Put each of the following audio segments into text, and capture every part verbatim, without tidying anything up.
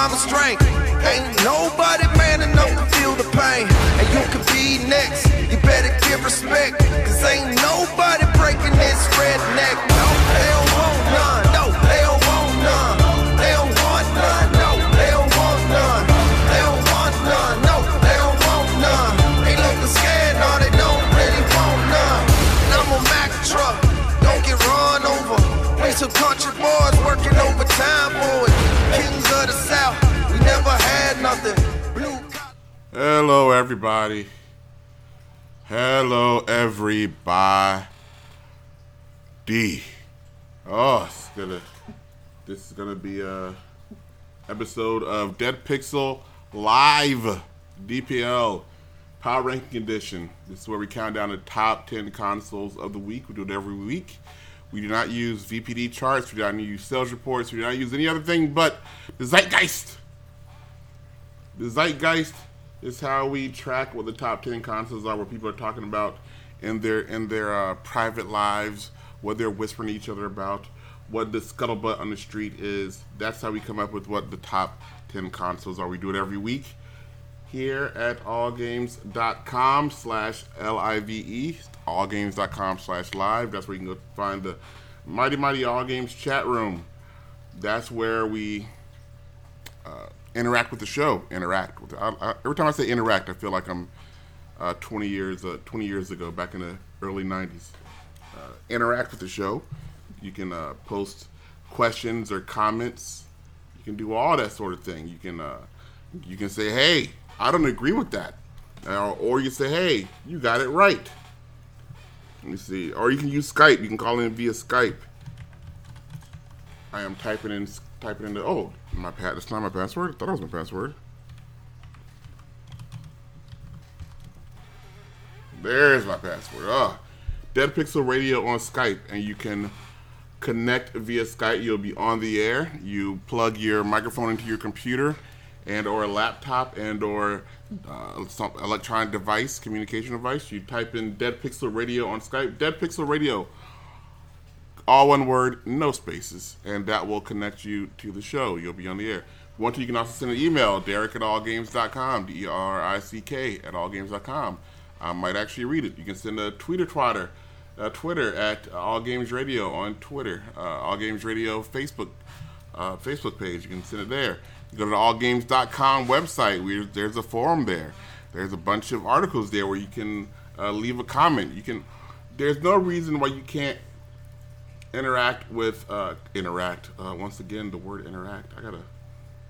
I'm a strength. Ain't nobody man enough to feel the pain. And you could be next. You better give respect. Cause ain't nobody breaking this redneck. No, they don't want none. No, they don't want none. They don't want none. No, they don't want none. They don't want none. No, they don't want none. They looking scared. No, they don't really want none. And I'm a Mack truck. Don't get run over. We some country boys working overtime for it. Kings of the South. We never had nothing. Blue. Hello, everybody. Hello, everybody. Oh, it's gonna, this is gonna be a episode of Dead Pixel Live D P L Power Ranking Edition. This is where we count down the top ten consoles of the week. We do it every week. We do not use V P D charts. We do not use sales reports. We do not use any other thing but the zeitgeist. The zeitgeist is how we track what the top ten consoles are, what people are talking about in their in their uh, private lives, what they're whispering to each other about, what the scuttlebutt on the street is. That's how we come up with what the top ten consoles are. We do it every week here at allgames.com slash L I V E, allgames.com slash live. That's where you can go find the Mighty Mighty Allgames chat room. That's where we... Uh, Interact with the show. Interact. With the, I, I, every time I say interact, I feel like I'm uh, twenty years ago, back in the early nineties. Uh, interact with the show. You can uh, post questions or comments. You can do all that sort of thing. You can uh, you can say, "Hey, I don't agree with that," or, or you say, "Hey, you got it right." Let me see. Or you can use Skype. You can call in via Skype. I am typing in. Typing in the oh. My pad. That's not my password. I thought it was my password. There's my password. Ah, Dead Pixel Radio on Skype, and you can connect via Skype. You'll be on the air. You plug your microphone into your computer, and or a laptop, and or uh, some electronic device, communication device. You type in Dead Pixel Radio on Skype. Dead Pixel Radio. All one word, no spaces, and that will connect you to the show. You'll be on the air. Once you can also send an email, Derek at allgames dot com, D E R I C K at allgames dot com. I might actually read it. You can send a tweet or twatter, uh, Twitter at allgamesradio on Twitter, uh, allgamesradio Facebook uh, Facebook page. You can send it there. You go to the allgames dot com website. We're, there's a forum there. There's a bunch of articles there where you can uh, leave a comment. You can. There's no reason why you can't interact with uh interact uh once again the word interact. I gotta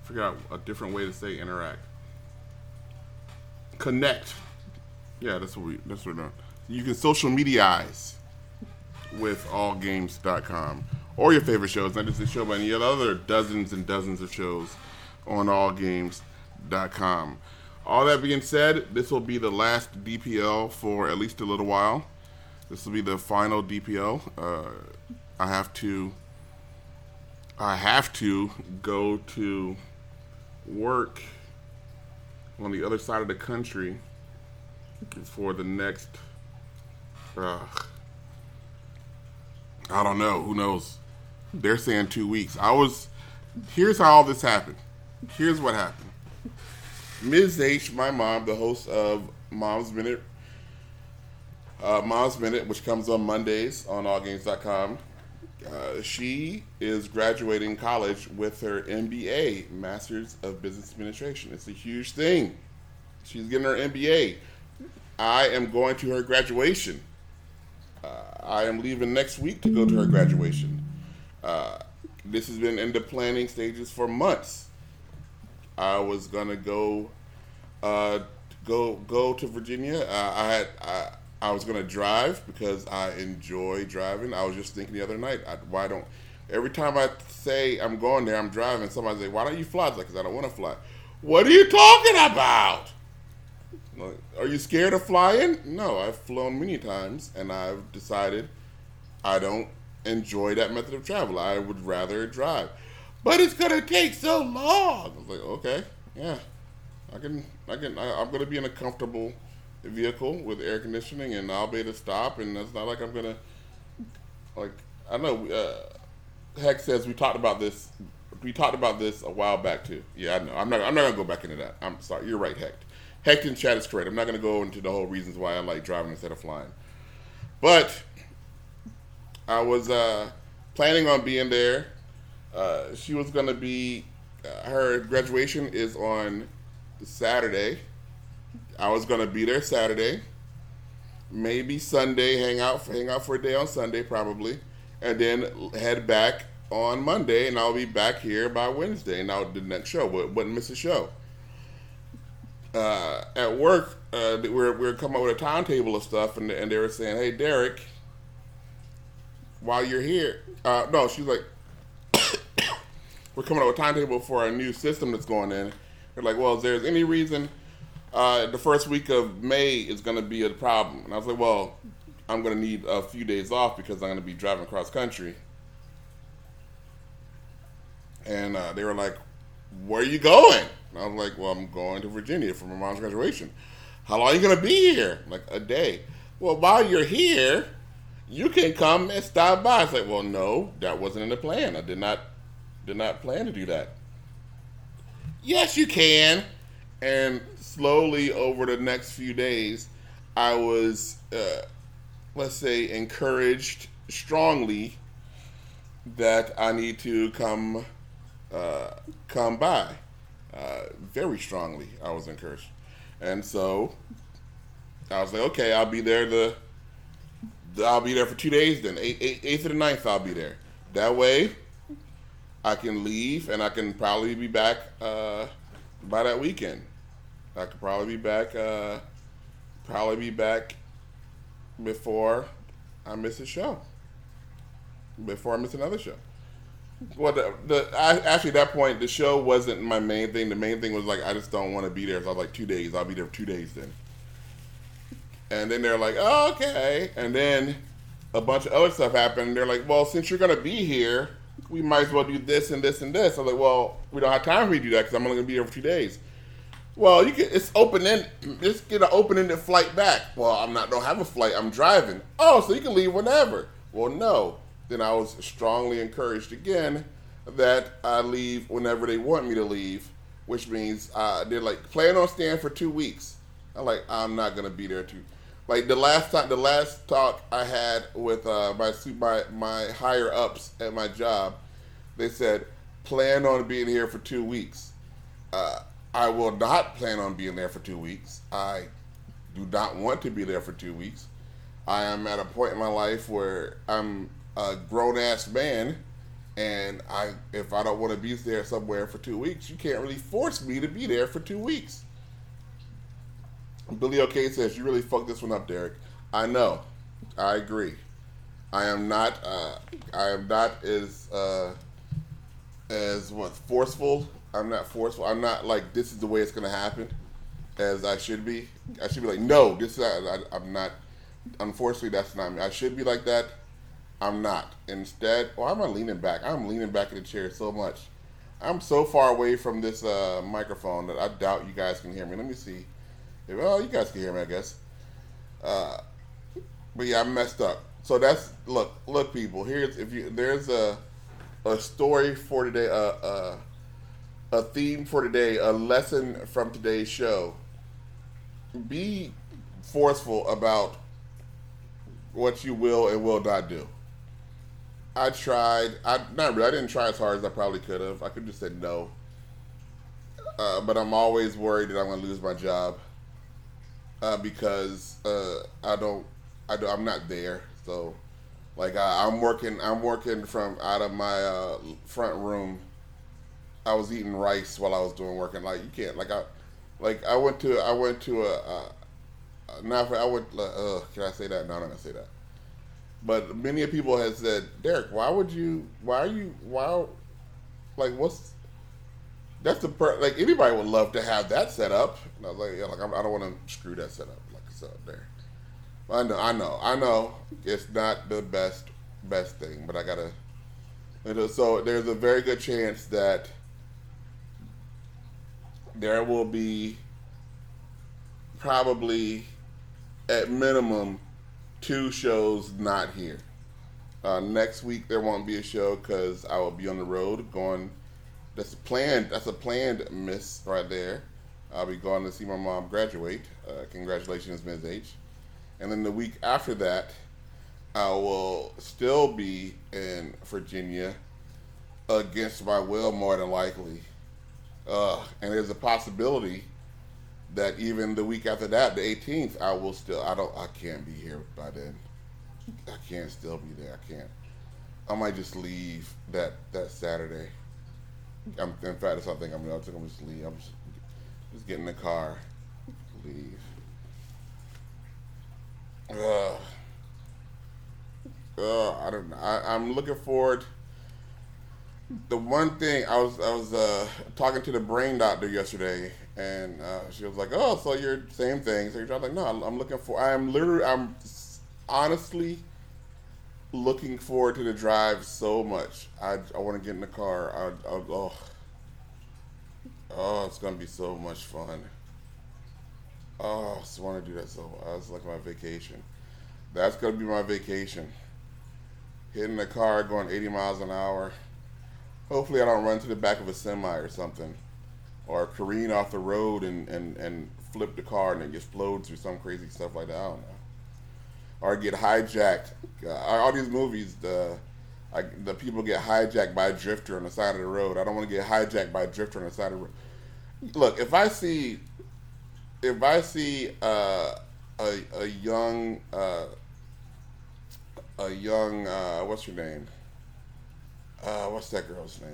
figure out a different way to say interact. Connect. Yeah, that's what we that's what we're doing. You can social mediaize with allgames dot com or your favorite shows, not just this show but any other dozens and dozens of shows on allgames dot com. All that being said, this will be the last D P L for at least a little while. This will be the final D P L. Uh, I have to. I have to go to work on the other side of the country for the next. Uh, I don't know. Who knows? They're saying two weeks. I was. Here's how all this happened. Here's what happened. Miz H, my mom, the host of Mom's Minute. Uh, Mom's Minute, which comes on Mondays on allgames dot com. Uh, she is graduating college with her M B A, Masters of Business Administration. It's a huge thing. She's getting her M B A. I am going to her graduation. Uh, I am leaving next week to go to her graduation. Uh, this has been in the planning stages for months. I was going to go uh, go go to Virginia. Uh, I had... I, I was gonna drive because I enjoy driving. I was just thinking the other night, I, why don't every time I say I'm going there, I'm driving. Somebody say, "Why don't you fly?" It's like, "Cause I don't want to fly." What are you talking about? Like, are you scared of flying? No, I've flown many times, and I've decided I don't enjoy that method of travel. I would rather drive. But it's gonna take so long. I was like, okay, yeah, I can, I can, I, I'm gonna be in a comfortable vehicle with air conditioning, and I'll be able to stop, and it's not like I'm gonna, like, I know, uh, Heck says we talked about this we talked about this a while back too. Yeah, I know. I'm not. I'm not gonna go back into that. I'm sorry. You're right, Hect. Hect in chat is correct. I'm not gonna go into the whole reasons why I like driving instead of flying. But I was uh, planning on being there. Uh, she was gonna be. Uh, her graduation is on Saturday. I was gonna be there Saturday. Maybe Sunday. Hang out. Hang out for a day on Sunday, probably, and then head back on Monday, and I'll be back here by Wednesday, and I'll do the next show. Wouldn't miss a show. Uh, at work, uh, we we're, we were coming up with a timetable of stuff, and, and they were saying, hey, Derek, while you're here, uh, no, she's like, we're coming up with a timetable for our new system that's going in. They're like, well, if there's any reason, uh, the first week of May is going to be a problem. And I was like, well, I'm going to need a few days off because I'm going to be driving cross country. And uh, they were like, where are you going? And I was like, well, I'm going to Virginia for my mom's graduation. How long are you going to be here? I'm like, a day. Well, while you're here, you can come and stop by. It's like, well, no, that wasn't in the plan. I did not did not plan to do that. Yes, you can. And slowly over the next few days, I was, uh, let's say, encouraged strongly that I need to come... Uh, come by uh, very strongly. I was encouraged, and so I was like, okay, I'll be there the, the I'll be there for two days then eight, eight, eighth to the ninth. I'll be there that way I can leave, and I can probably be back uh, by that weekend. I could probably be back uh, probably be back before I miss a show, before I miss another show. Well, the, the I, actually, at that point, the show wasn't my main thing. The main thing was, like, I just don't want to be there. So I was like, two days. I'll be there for two days then. And then they're like, oh, okay. And then a bunch of other stuff happened. They're like, well, since you're going to be here, we might as well do this and this and this. I was like, well, we don't have time for me to do that because I'm only going to be there for two days. Well, you can, it's open-ended. Just get an open-ended flight back. Well, I'm not don't have a flight. I'm driving. Oh, so you can leave whenever. Well, no. Then I was strongly encouraged again that I leave whenever they want me to leave, which means uh, they're like, plan on staying for two weeks. I'm like, I'm not gonna be there too. Like the last time, the last talk I had with uh, my my my higher ups at my job, they said, plan on being here for two weeks. Uh, I will not plan on being there for two weeks. I do not want to be there for two weeks. I am at a point in my life where I'm a grown-ass man, and I if I don't want to be there somewhere for two weeks, you can't really force me to be there for two weeks. Billy O K says, you really fucked this one up, Derek. I know. I agree. I am not uh, I am not as uh, as what forceful. I'm not forceful. I'm not like, this is the way it's going to happen as I should be. I should be like, no, this is, I, I, I'm not. Unfortunately, that's not me. I should be like that. I'm not. Instead, why am I leaning back? I'm leaning back in the chair so much. I'm so far away from this uh, microphone that I doubt you guys can hear me. Let me see. If, oh, you guys can hear me, I guess. Uh, but yeah, I messed up. So that's look, look, people. Here's if you there's a a story for today, a uh, uh, a theme for today, a lesson from today's show. Be forceful about what you will and will not do. I tried. I not really. I didn't try as hard as I probably could have. I could just say no. Uh, but I'm always worried that I'm going to lose my job uh, because uh, I don't. I don't, I'm not there. So, like, I, I'm working. I'm working from out of my uh, front room. I was eating rice while I was doing work, and like you can't. Like I, like I went to. I went to a. a Not for, I would. Uh, can I say that? No, I'm not gonna say that. But many of people have said, Derek, why would you? Why are you? Why? Like, what's? That's the per. Like anybody would love to have that set up. And I was like, yeah, like I'm, I don't want to screw that set up. Like it's up there. I know, I know, I know. It's not the best, best thing, but I gotta. So there's a very good chance that there will be probably, at minimum, two shows not here. Uh, next week there won't be a show because I will be on the road going that's planned. That's a planned miss right there. I'll be going to see my mom graduate. Uh, congratulations, Miz H. And then the week after that, I will still be in Virginia against my will, more than likely. Uh, and there's a possibility that even the week after that, the eighteenth, I will still. I don't. I can't be here by then. I can't still be there. I can't. I might just leave that, that Saturday. I'm, in fact, that's something I'm going to just leave. I'm just, just get in the car, leave. Uh, uh, I don't know. I, I'm looking forward. The one thing I was I was uh, talking to the brain doctor yesterday, and uh, she was like, "Oh, so you're same thing." So you're trying, like, "No, I'm, I'm looking for. I am literally. I'm honestly looking forward to the drive so much. I, I want to get in the car. I, I oh oh, it's gonna be so much fun. Oh, I just want to do that so much. It's like my vacation. That's gonna be my vacation. Hitting the car, going eighty miles an hour. Hopefully I don't run to the back of a semi or something, or careen off the road and, and, and flip the car and it explodes or some crazy stuff like that. I don't know. Or get hijacked. Uh, all these movies, the I, the people get hijacked by a drifter on the side of the road. I don't want to get hijacked by a drifter on the side of the road. Look, if I see, if I see uh, a a young uh, a young uh, what's her name? Uh, what's that girl's name?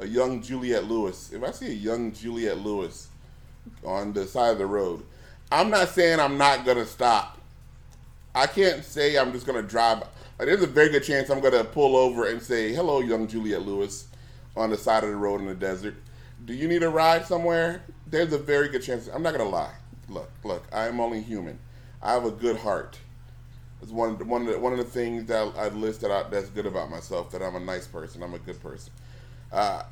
A young Juliette Lewis. If I see a young Juliette Lewis on the side of the road, I'm not saying I'm not gonna stop. I can't say I'm just going to drive. There's a very good chance I'm going to pull over and say, "Hello, young Juliette Lewis," on the side of the road in the desert. "Do you need a ride somewhere?" There's a very good chance. I'm not going to lie. Look, look, I am only human. I have a good heart. It's one, one, of, the, one of the things that I list that I, that's good about myself, that I'm a nice person. I'm a good person. Uh,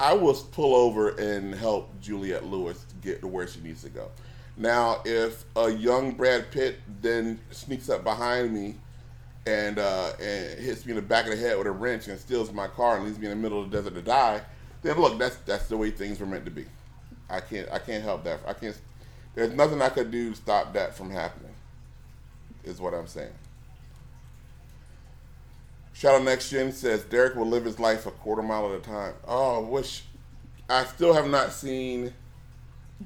I will pull over and help Juliette Lewis get to where she needs to go. Now, if a young Brad Pitt then sneaks up behind me and uh, and hits me in the back of the head with a wrench and steals my car and leaves me in the middle of the desert to die, then look, that's that's the way things were meant to be. I can't I can't help that. I can't. There's nothing I could do to stop that from happening, is what I'm saying. Shadow Next Gen says Derek will live his life a quarter mile at a time. Oh, I wish. I still have not seen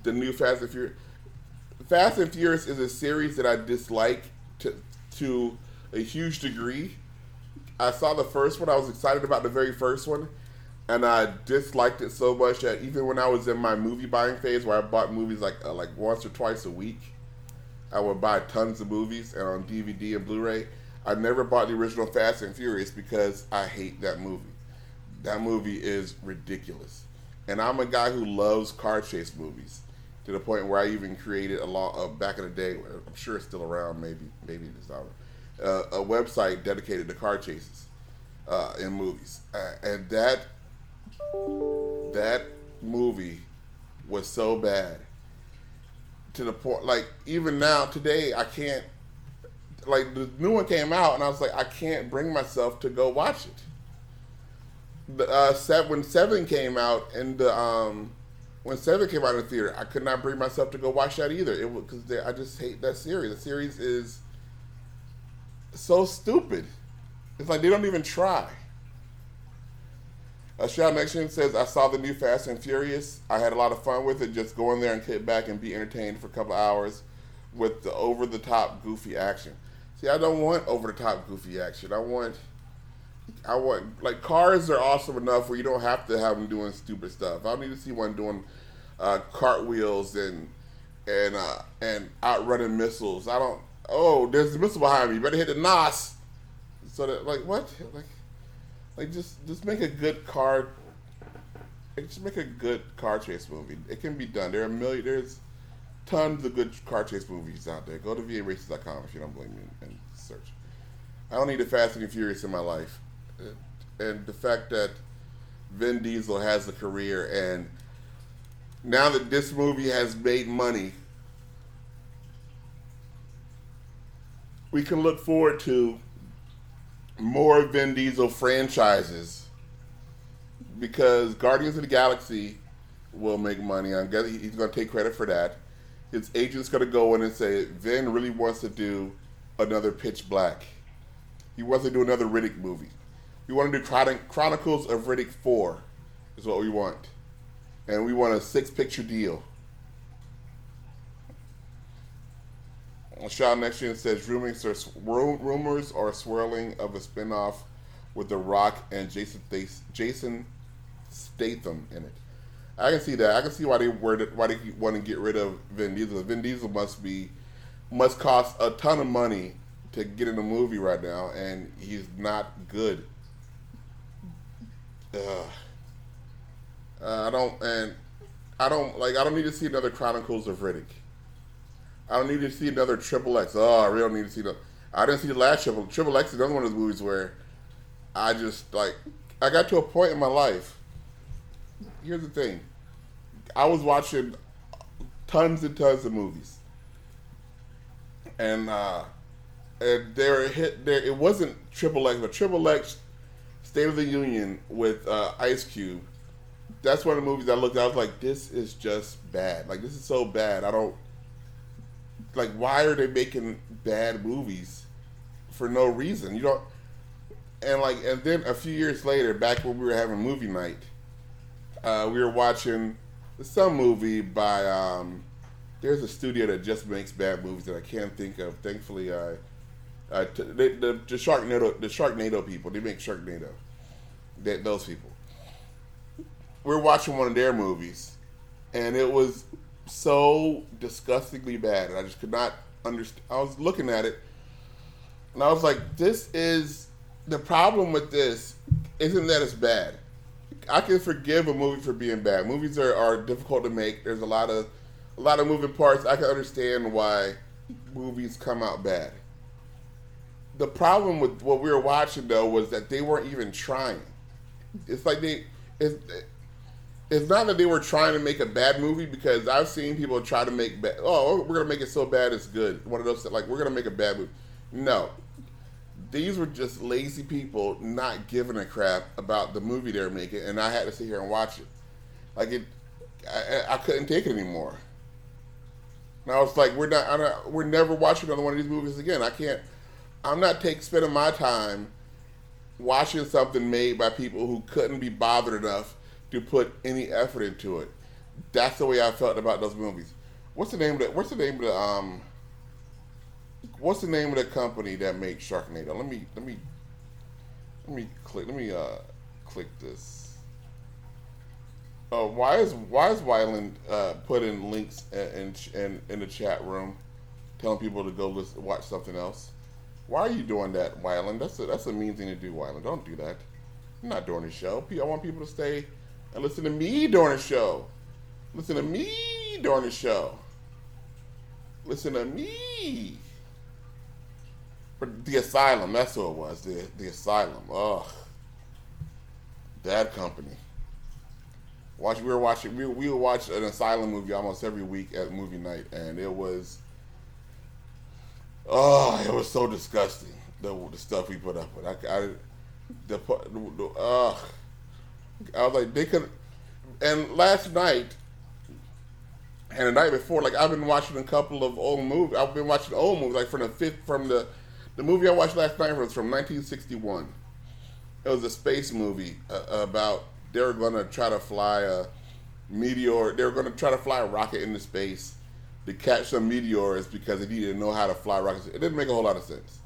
the new Fast and Furious. Fast and Furious is a series that I dislike to to a huge degree. I saw the first one. I was excited about the very first one, and I disliked it so much that even when I was in my movie buying phase, where I bought movies like uh, like once or twice a week, I would buy tons of movies and on D V D and Blu-ray. I never bought the original Fast and Furious because I hate that movie. That movie is ridiculous, and I'm a guy who loves car chase movies. To the point where I even created a lot of, back in the day, I'm sure it's still around, maybe maybe it's not, uh, a website dedicated to car chases uh, in movies. Uh, and that that movie was so bad to the point, like even now today, I can't, like the new one came out and I was like, I can't bring myself to go watch it. The, uh, set, when Seven came out and the, um, When Seven came out of the theater, I could not bring myself to go watch that either. It was because I just hate that series. The series is so stupid. It's like they don't even try. A Shout Nation says, I saw the new Fast and Furious. I had a lot of fun with it. Just go in there and kick back and be entertained for a couple of hours with the over-the-top goofy action. See, I don't want over-the-top goofy action. I want, I want, like, cars are awesome enough where you don't have to have them doing stupid stuff. I don't need to see one doing uh, cartwheels and and uh, and outrunning missiles. I don't. Oh, there's a missile behind me. You better hit the N O S. So that, like, what? Like, like just just make a good car. Like, just make a good car chase movie. It can be done. There are a million. There's tons of good car chase movies out there. Go to V A races dot com if you don't believe me and search. I don't need the Fast and the Furious in my life. And the fact that Vin Diesel has a career, and now that this movie has made money, we can look forward to more Vin Diesel franchises because Guardians of the Galaxy will make money. I'm guessing he's going to take credit for that. His agent's going to go in and say, Vin really wants to do another Pitch Black. He wants to do another Riddick movie. We want to do Chronicles of Riddick four is what we want. And we want a six-picture deal. Sean Nexian says, rumors are, rumors are swirling of a spinoff with The Rock and Jason Jason Statham in it. I can see that. I can see why they were why they want to get rid of Vin Diesel. Vin Diesel must be must cost a ton of money to get in a movie right now, and he's not good. Ugh. Uh, I don't and I don't like. I don't need to see another Chronicles of Riddick. I don't need to see another Triple X. Oh, I really don't need to see the. I didn't see the last Triple Triple X is another one of those movies where I just like. I got to a point in my life. Here's the thing, I was watching tons and tons of movies, and uh, and there hit there. It wasn't Triple X, but Triple X, State of the Union with uh, Ice Cube. That's one of the movies I looked at. I was like, this is just bad. Like, this is so bad. I don't... Like, why are they making bad movies for no reason? You don't... And, like, and then a few years later, back when we were having movie night, uh, we were watching some movie by... Um, there's a studio that just makes bad movies that I can't think of. Thankfully, I... I t- they, the, the, Sharknado, the Sharknado people. They make Sharknado. They, those people. We're watching one of their movies, and it was so disgustingly bad, and I just could not understand. I was looking at it, and I was like, this is, the problem with this isn't that it's bad. I can forgive a movie for being bad. Movies are, are difficult to make. There's a lot of a lot of moving parts. I can understand why movies come out bad. The problem with what we were watching, though, was that they weren't even trying. It's like they... It's, It's not that they were trying to make a bad movie, because I've seen people try to make bad. Oh, we're gonna make it so bad it's good. One of those like we're gonna make a bad movie. No, these were just lazy people not giving a crap about the movie they're making, and I had to sit here and watch it. Like it, I, I couldn't take it anymore. And I was like, we're not, I'm not, we're never watching another one of these movies again. I can't. I'm not take spending my time watching something made by people who couldn't be bothered enough to put any effort into it. That's the way I felt about those movies. What's the name of the What's the name of the um? What's the name of the company that made Sharknado? Let me let me let me click let me uh click this. Uh, why is Why is Wyland uh put in links in in in the chat room, telling people to go listen, watch something else? Why are you doing that, Wyland? That's a, that's a mean thing to do, Wyland. Don't do that. I'm not doing the show. I want people to stay. And listen to me during the show. Listen to me during the show. Listen to me. For The Asylum, that's who it was. The The Asylum. Ugh. That company. Watch. We were watching. We we would watch an Asylum movie almost every week at movie night, and it was. Oh, it was so disgusting. The the stuff we put up with. I. I the the. Ugh. I was like, they could, and last night, and the night before, like, I've been watching a couple of old movies. I've been watching old movies, like, from the fifth, from the, the movie I watched last night was from nineteen sixty-one. It was a space movie uh, about, they were going to try to fly a meteor, they were going to try to fly a rocket into space to catch some meteors because they needed to know how to fly rockets. It didn't make a whole lot of sense.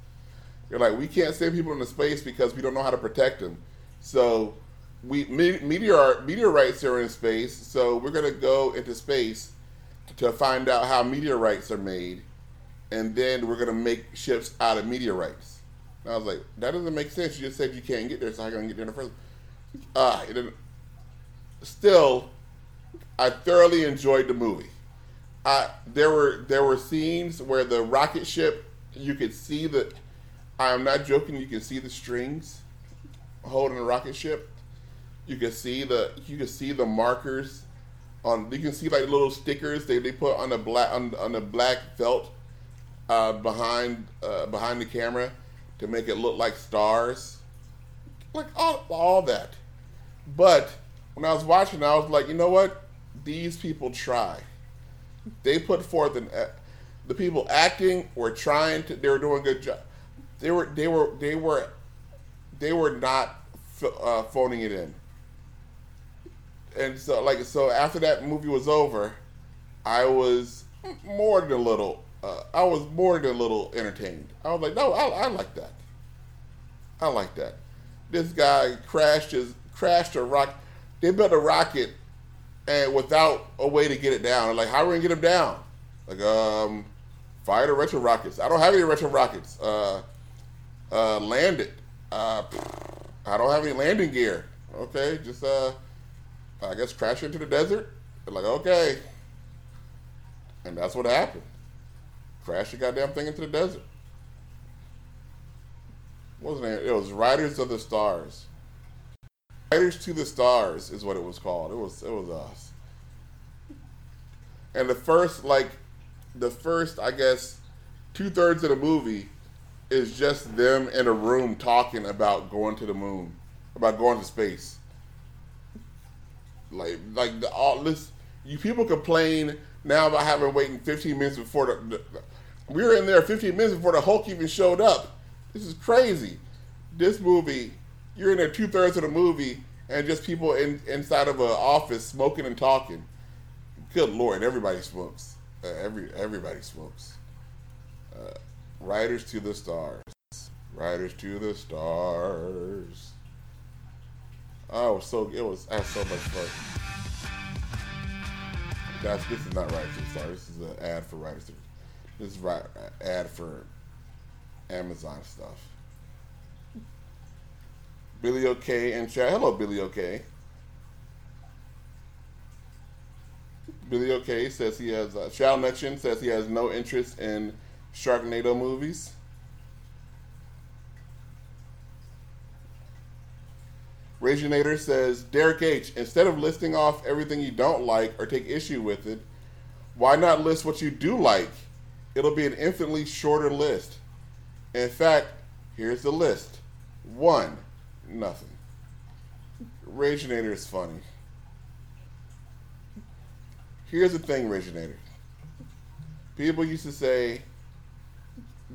They're like, we can't send people into space because we don't know how to protect them. So... We meteor meteorites are in space, so we're gonna go into space to find out how meteorites are made, and then we're gonna make ships out of meteorites. And I was like, that doesn't make sense. You just said you can't get there, so how are you gonna get there in the first? Ah, it didn't. Still, I thoroughly enjoyed the movie. I there were there were scenes where the rocket ship, you could see the. I am not joking. You can see the strings holding the rocket ship. You can see the you can see the markers on you can see like little stickers they, they put on the black on, on the black felt uh, behind uh, behind the camera to make it look like stars, like all all that. But when I was watching, I was like, you know what? These people try. They put forth an. The people acting were trying to. They were doing a good job. They were. They were. They were. They were not uh, phoning it in. And so, like, so after that movie was over, I was more than a little. Uh, I was more than a little entertained. I was like, no, I, I like that. I like that. This guy crashed his crashed a rock. They built a rocket, and without a way to get it down. They're like, how are we gonna get him down? Like, um, fire the retro rockets. I don't have any retro rockets. Uh, uh, land it. Uh, I don't have any landing gear. Okay, just uh, I guess crash into the desert. They're like, okay, and that's what happened. Crash the goddamn thing into the desert. What was the name? It was Riders of the Stars. Riders to the Stars is what it was called. It was it was us. And the first like, the first I guess, two thirds of the movie, is just them in a room talking about going to the moon, about going to space. Like like the all this, you people complain now about having waiting fifteen minutes before the, the we were in there fifteen minutes before the Hulk even showed up. This is crazy. This movie, you're in there two thirds of the movie, and just people in, inside of an office smoking and talking. Good Lord, everybody smokes. Uh, every everybody smokes. Uh, Riders to the Stars. Riders to the Stars. Oh, so it was. I had so much fun. Guys, this is not Riders to the Stars. This is an ad for Riders to. This is an ad for Amazon stuff. Billy O K and chat. Hello, Billy O K. Billy O K says he has. Uh, Shao Nutchin says he has no interest in Sharknado movies. Raginator says, Derek H., instead of listing off everything you don't like or take issue with it, why not list what you do like? It'll be an infinitely shorter list. In fact, here's the list. One, nothing. Raginator is funny. Here's the thing, Raginator. People used to say,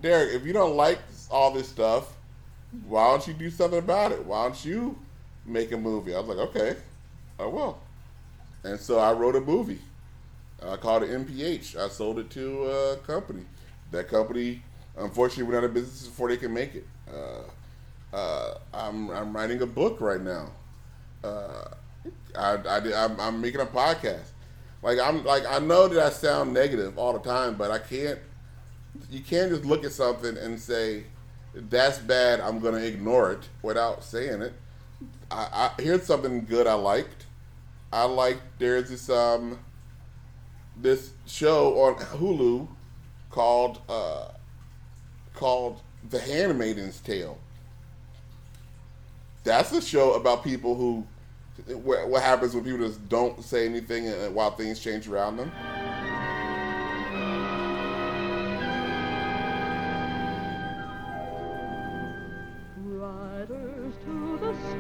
Derek, if you don't like all this stuff, why don't you do something about it? Why don't you make a movie? I was like, okay, I will. And so I wrote a movie. I called it M P H. I sold it to a company. That company, unfortunately, went out of business before they could make it. Uh, uh, I'm I'm writing a book right now. Uh, I, I did, I'm, I'm making a podcast. Like I'm like I know that I sound negative all the time, but I can't. You can't just look at something and say that's bad. I'm gonna ignore it without saying it. I, I here's something good I liked. I liked there's this um this show on Hulu called uh called The Handmaid's Tale. That's a show about people who what, what happens when people just don't say anything and, and while things change around them. Riders to the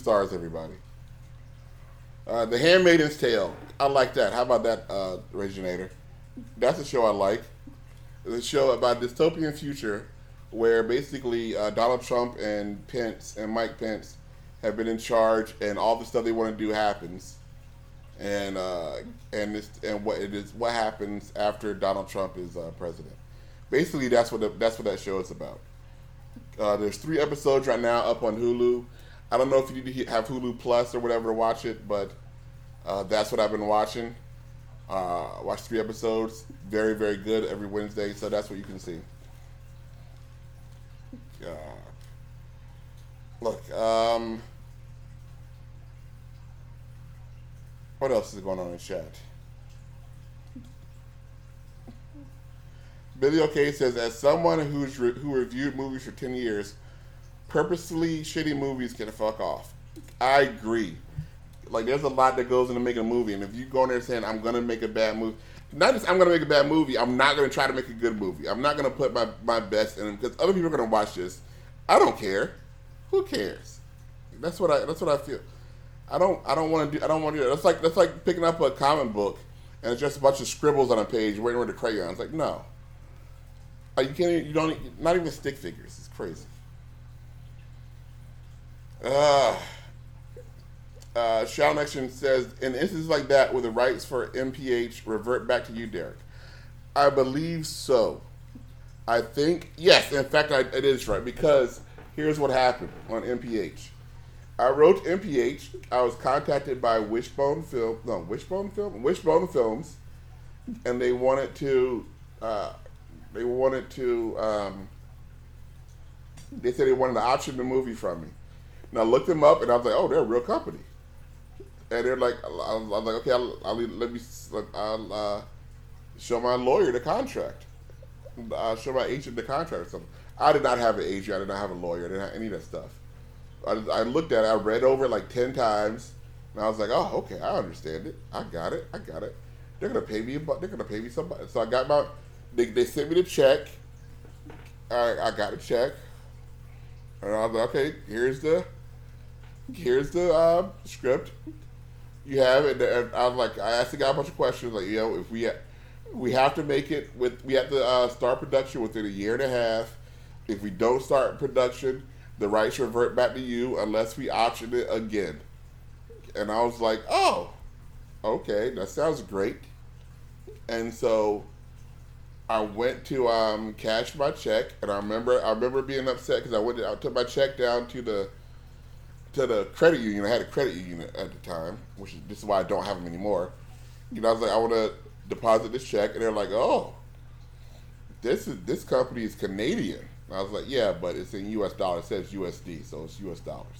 Stars, everybody. Uh, The Handmaid's Tale. I like that. How about that, uh, Originator? That's a show I like. It's a show about a dystopian future where basically uh, Donald Trump and Pence and Mike Pence have been in charge, and all the stuff they want to do happens. And uh, and this and what it is what happens after Donald Trump is uh, president. Basically, that's what the, that's what that show is about. Uh, there's three episodes right now up on Hulu. I don't know if you need to have Hulu Plus or whatever to watch it, but uh, that's what I've been watching. Uh, watched three episodes. Very, very good every Wednesday, so that's what you can see. Uh, look, um, oh, What else is going on in chat? Billy O K says, as someone who's re- who reviewed movies for ten years, purposely shitty movies can fuck off. I agree. Like, there's a lot that goes into making a movie, and if you go in there saying, I'm going to make a bad movie, not just I'm going to make a bad movie, I'm not going to try to make a good movie. I'm not going to put my, my best in them, because other people are going to watch this. I don't care. Who cares? That's what I that's what I feel. I don't I don't want to do I don't want to do that. That's like that's like picking up a comic book and it's just a bunch of scribbles on a page waiting for the crayons. Like, no. Like, you can't you don't not even stick figures. It's crazy. Uh, uh Shao Nexion says, in instances like that, will the rights for M P H revert back to you, Derek? I believe so. I think yes, in fact I, it is right, because here's what happened on M P H. I wrote M P H. I was contacted by Wishbone Film, no Wishbone Film, Wishbone Films, and they wanted to, uh, they wanted to, um, they said they wanted to option the movie from me. And I looked them up, and I was like, oh, they're a real company. And they're like, I was like, okay, I'll, I'll let me, I'll uh, show my lawyer the contract. I'll show my agent the contract or something. I did not have an agent. I did not have a lawyer. I didn't have any of that stuff. I, I looked at it. I read over it like ten times, and I was like, "Oh, okay. I understand it. I got it. I got it. They're gonna pay me. A bu- they're gonna pay me some." Bu-. So I got my. They, they sent me the check. I I got a check, and I was like, "Okay, here's the, here's the uh, script. You have it." And I was like, I asked the guy a bunch of questions, like, you know, if we ha- we have to make it with, we have to uh, start production within a year and a half. If we don't start production, the rights revert back to you unless we option it again. And I was like, oh, okay, that sounds great. And so I went to um, cash my check, and I remember I remember being upset because I went to, I took my check down to the to the credit union. I had a credit union at the time, which is, this is why I don't have them anymore. You know, I was like, I want to deposit this check, and they're like, oh, this is this company is Canadian. I was like, yeah, but it's in U S dollars. It says U S D, so it's U S dollars.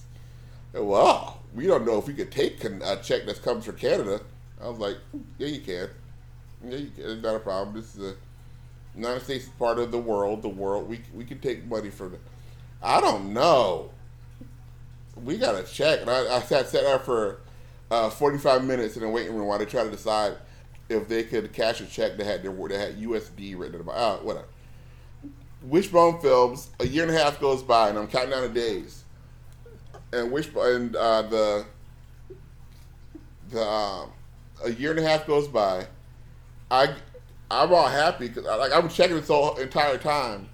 And, well, we don't know if we could take a check that comes from Canada. I was like, yeah, you can. Yeah, you can. It's not a problem. This is a United States part of the world. The world. We we can take money from it. I don't know. We got a check. And I, I sat, sat there for uh, forty-five minutes in the waiting room while they tried to decide if they could cash a check that had, that had U S D written about it. Uh, whatever. Wishbone Films, a year and a half goes by, and I'm counting down the days. And Wishbone, and uh, the the um, a year and a half goes by. I I'm all happy because like I'm checking this whole entire time,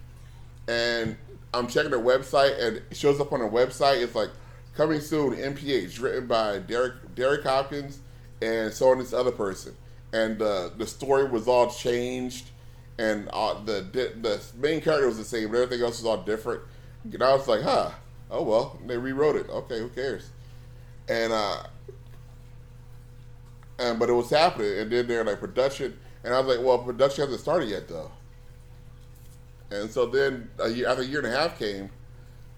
and I'm checking their website, and it shows up on their website. It's like coming soon, M P H, written by Derek Derek Hopkins, and so on. This other person, and uh, the story was all changed. And uh, the the main character was the same, but everything else was all different. And I was like, huh, oh well, they rewrote it. Okay, who cares? And uh, and but it was happening. And then they're like, production. And I was like, well, production hasn't started yet, though. And so then, a year, after a year and a half came,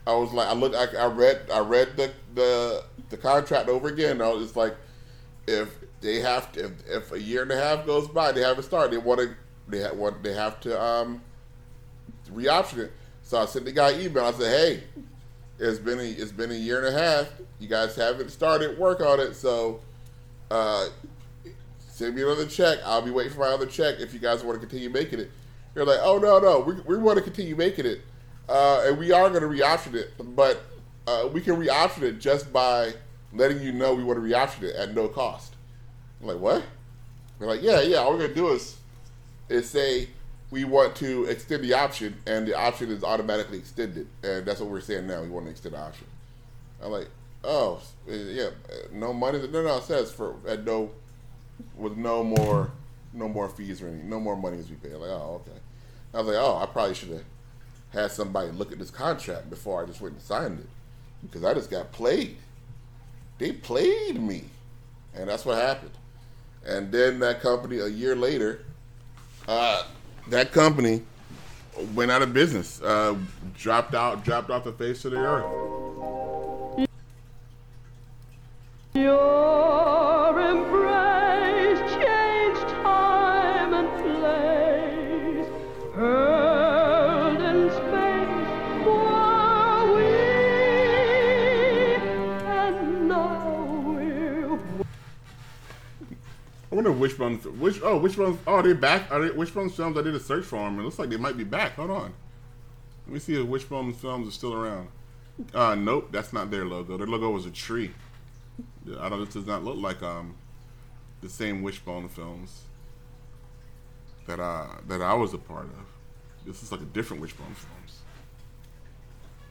I was like, I looked, I, I read, I read the, the the contract over again. And I was just like, if they have to, if, if a year and a half goes by, they haven't started. They want to. They have, well, they have to um, re-option it. So I sent the guy an email. I said, "Hey, it's been a, it's been a year and a half. You guys haven't started work on it. So uh, send me another check. I'll be waiting for my other check if you guys want to continue making it." They're like, "Oh no, no, we we want to continue making it, uh, and we are going to re-option it. But uh, we can re-option it just by letting you know we want to re-option it at no cost." I'm like, "What?" They're like, "Yeah, yeah. All we're going to do is." Is say we want to extend the option, and the option is automatically extended, and that's what we're saying now. We want to extend the option. I'm like, oh yeah, no money. No, no, it says for at no with no more, no more fees or anything, no more money is we pay. I'm like, oh okay. I was like, oh, I probably should have had somebody look at this contract before I just went and signed it, because I just got played. They played me, and that's what happened. And then that company a year later. Uh, that company went out of business, uh, dropped out, dropped off the face of the earth. Your impression. wonder if Wishbone's, which, oh, Wishbone's, oh, are they back? Are they, Wishbone's films, I did a search for them. It looks like they might be back. Hold on. Let me see if Wishbone's films are still around. Uh, nope, that's not their logo. Their logo was a tree. I don't, this does not look like, um, the same Wishbone films that I, that I was a part of. This is like a different Wishbone films.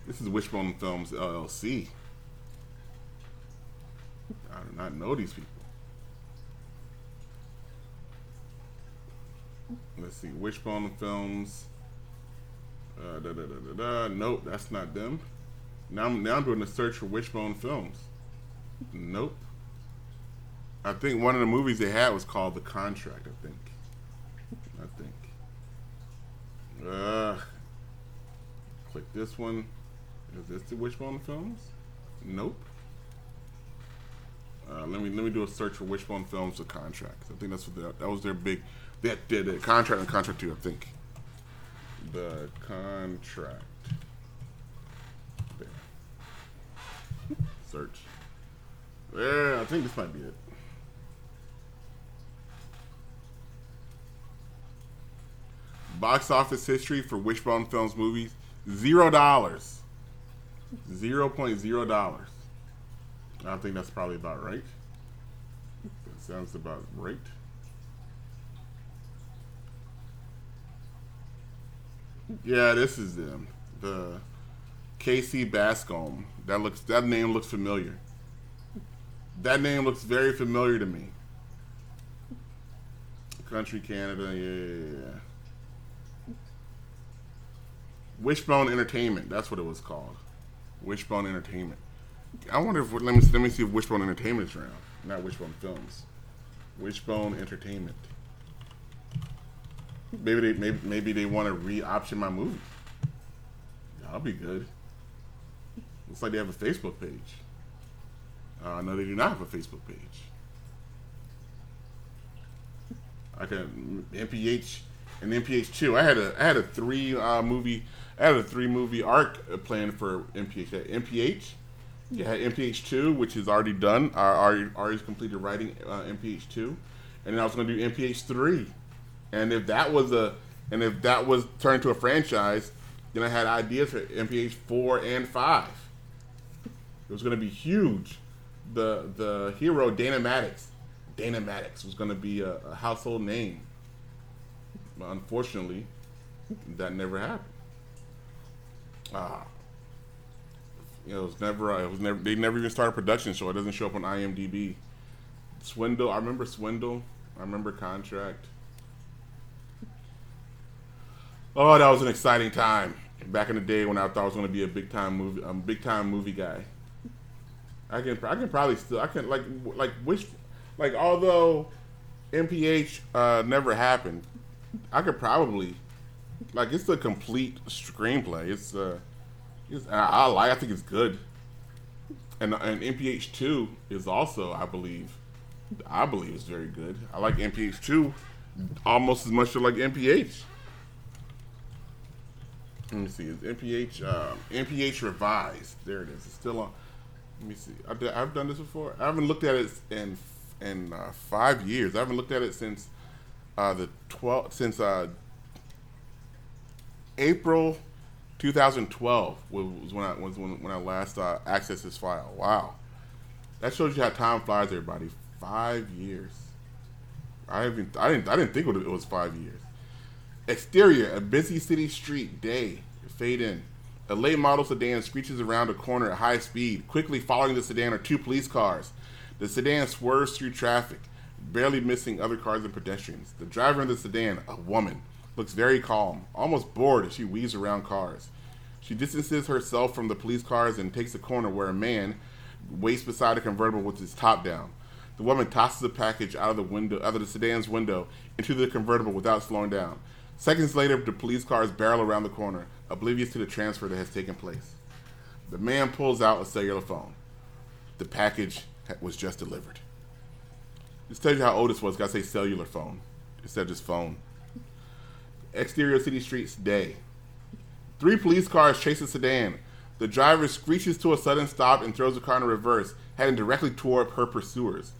This is Wishbone Films L L C. I do not know these people. Let's see, Wishbone Films. Uh, da, da, da, da, da. Nope, that's not them. Now I'm now I'm doing a search for Wishbone Films. Nope. I think one of the movies they had was called The Contract. I think. I think. Uh, click this one. Is this the Wishbone Films? Nope. Uh, let me let me do a search for Wishbone Films, The Contract. I think that's what that was their big. That did it. Contract and Contract two, I think. The Contract. There. Search. There. I think this might be it. Box office history for Wishbone Films movies. Zero dollars. Zero point zero dollars. I think that's probably about right. That sounds about right. Yeah, this is them. The Casey Bascom. That looks. That name looks familiar. That name looks very familiar to me. Country Canada. Yeah, yeah, yeah. Wishbone Entertainment. That's what it was called. Wishbone Entertainment. I wonder if let me let me see if Wishbone Entertainment is around. Not Wishbone Films. Wishbone Entertainment. Maybe they maybe, maybe they want to re-option my movie. That'll be good. Looks like they have a Facebook page. Uh, no, they do not have a Facebook page. I can M P H and M P H two. I had a I had a three uh, movie I had a three movie arc planned for M P H. M P H. Yeah, M P H two, which is already done. I already already completed writing uh, M P H two, and then I was going to do M P H three. And if that was a, and if that was turned to a franchise, then I had ideas for M P H four and five. It was going to be huge. The the hero Dana Maddox, Dana Maddox was going to be a, a household name. But unfortunately, that never happened. Ah, you know, it was never. It was never. They never even started production, so it doesn't show up on IMDb. Swindle, I remember Swindle. I remember Contract. Oh, that was an exciting time back in the day when I thought I was going to be a big time movie, um, big time movie guy. I can, I can probably still, I can like, like wish, like although M P H uh, never happened, I could probably, like it's a complete screenplay. It's, uh, it's I, I like, I think it's good. And and M P H two is also, I believe, I believe is very good. I like M P H two almost as much as I like M P H. Let me see. Is M P H um, M P H revised? There it is. It's still on. Let me see. I've, I've done this before. I haven't looked at it in in uh, five years. I haven't looked at it since uh, the twelve since uh, April twenty twelve was when I was when, when I last uh, accessed this file. Wow, that shows you how time flies, everybody. Five years. I haven't. I didn't. I didn't think it was five years. Exterior, a busy city street, day, fade in. A late model sedan screeches around a corner at high speed. Quickly following the sedan are two police cars. The sedan swerves through traffic, barely missing other cars and pedestrians. The driver in the sedan, a woman, looks very calm, almost bored as she weaves around cars. She distances herself from the police cars and takes a corner where a man waits beside a convertible with his top down. The woman tosses a package out of the window, out of the sedan's window into the convertible without slowing down. Seconds later, the police cars barrel around the corner, oblivious to the transfer that has taken place. The man pulls out a cellular phone. The package was just delivered. This tells you how old this was. Gotta say cellular phone instead of just phone. Exterior city streets, day. Three police cars chase a sedan. The driver screeches to a sudden stop and throws the car in reverse, heading directly toward her pursuers.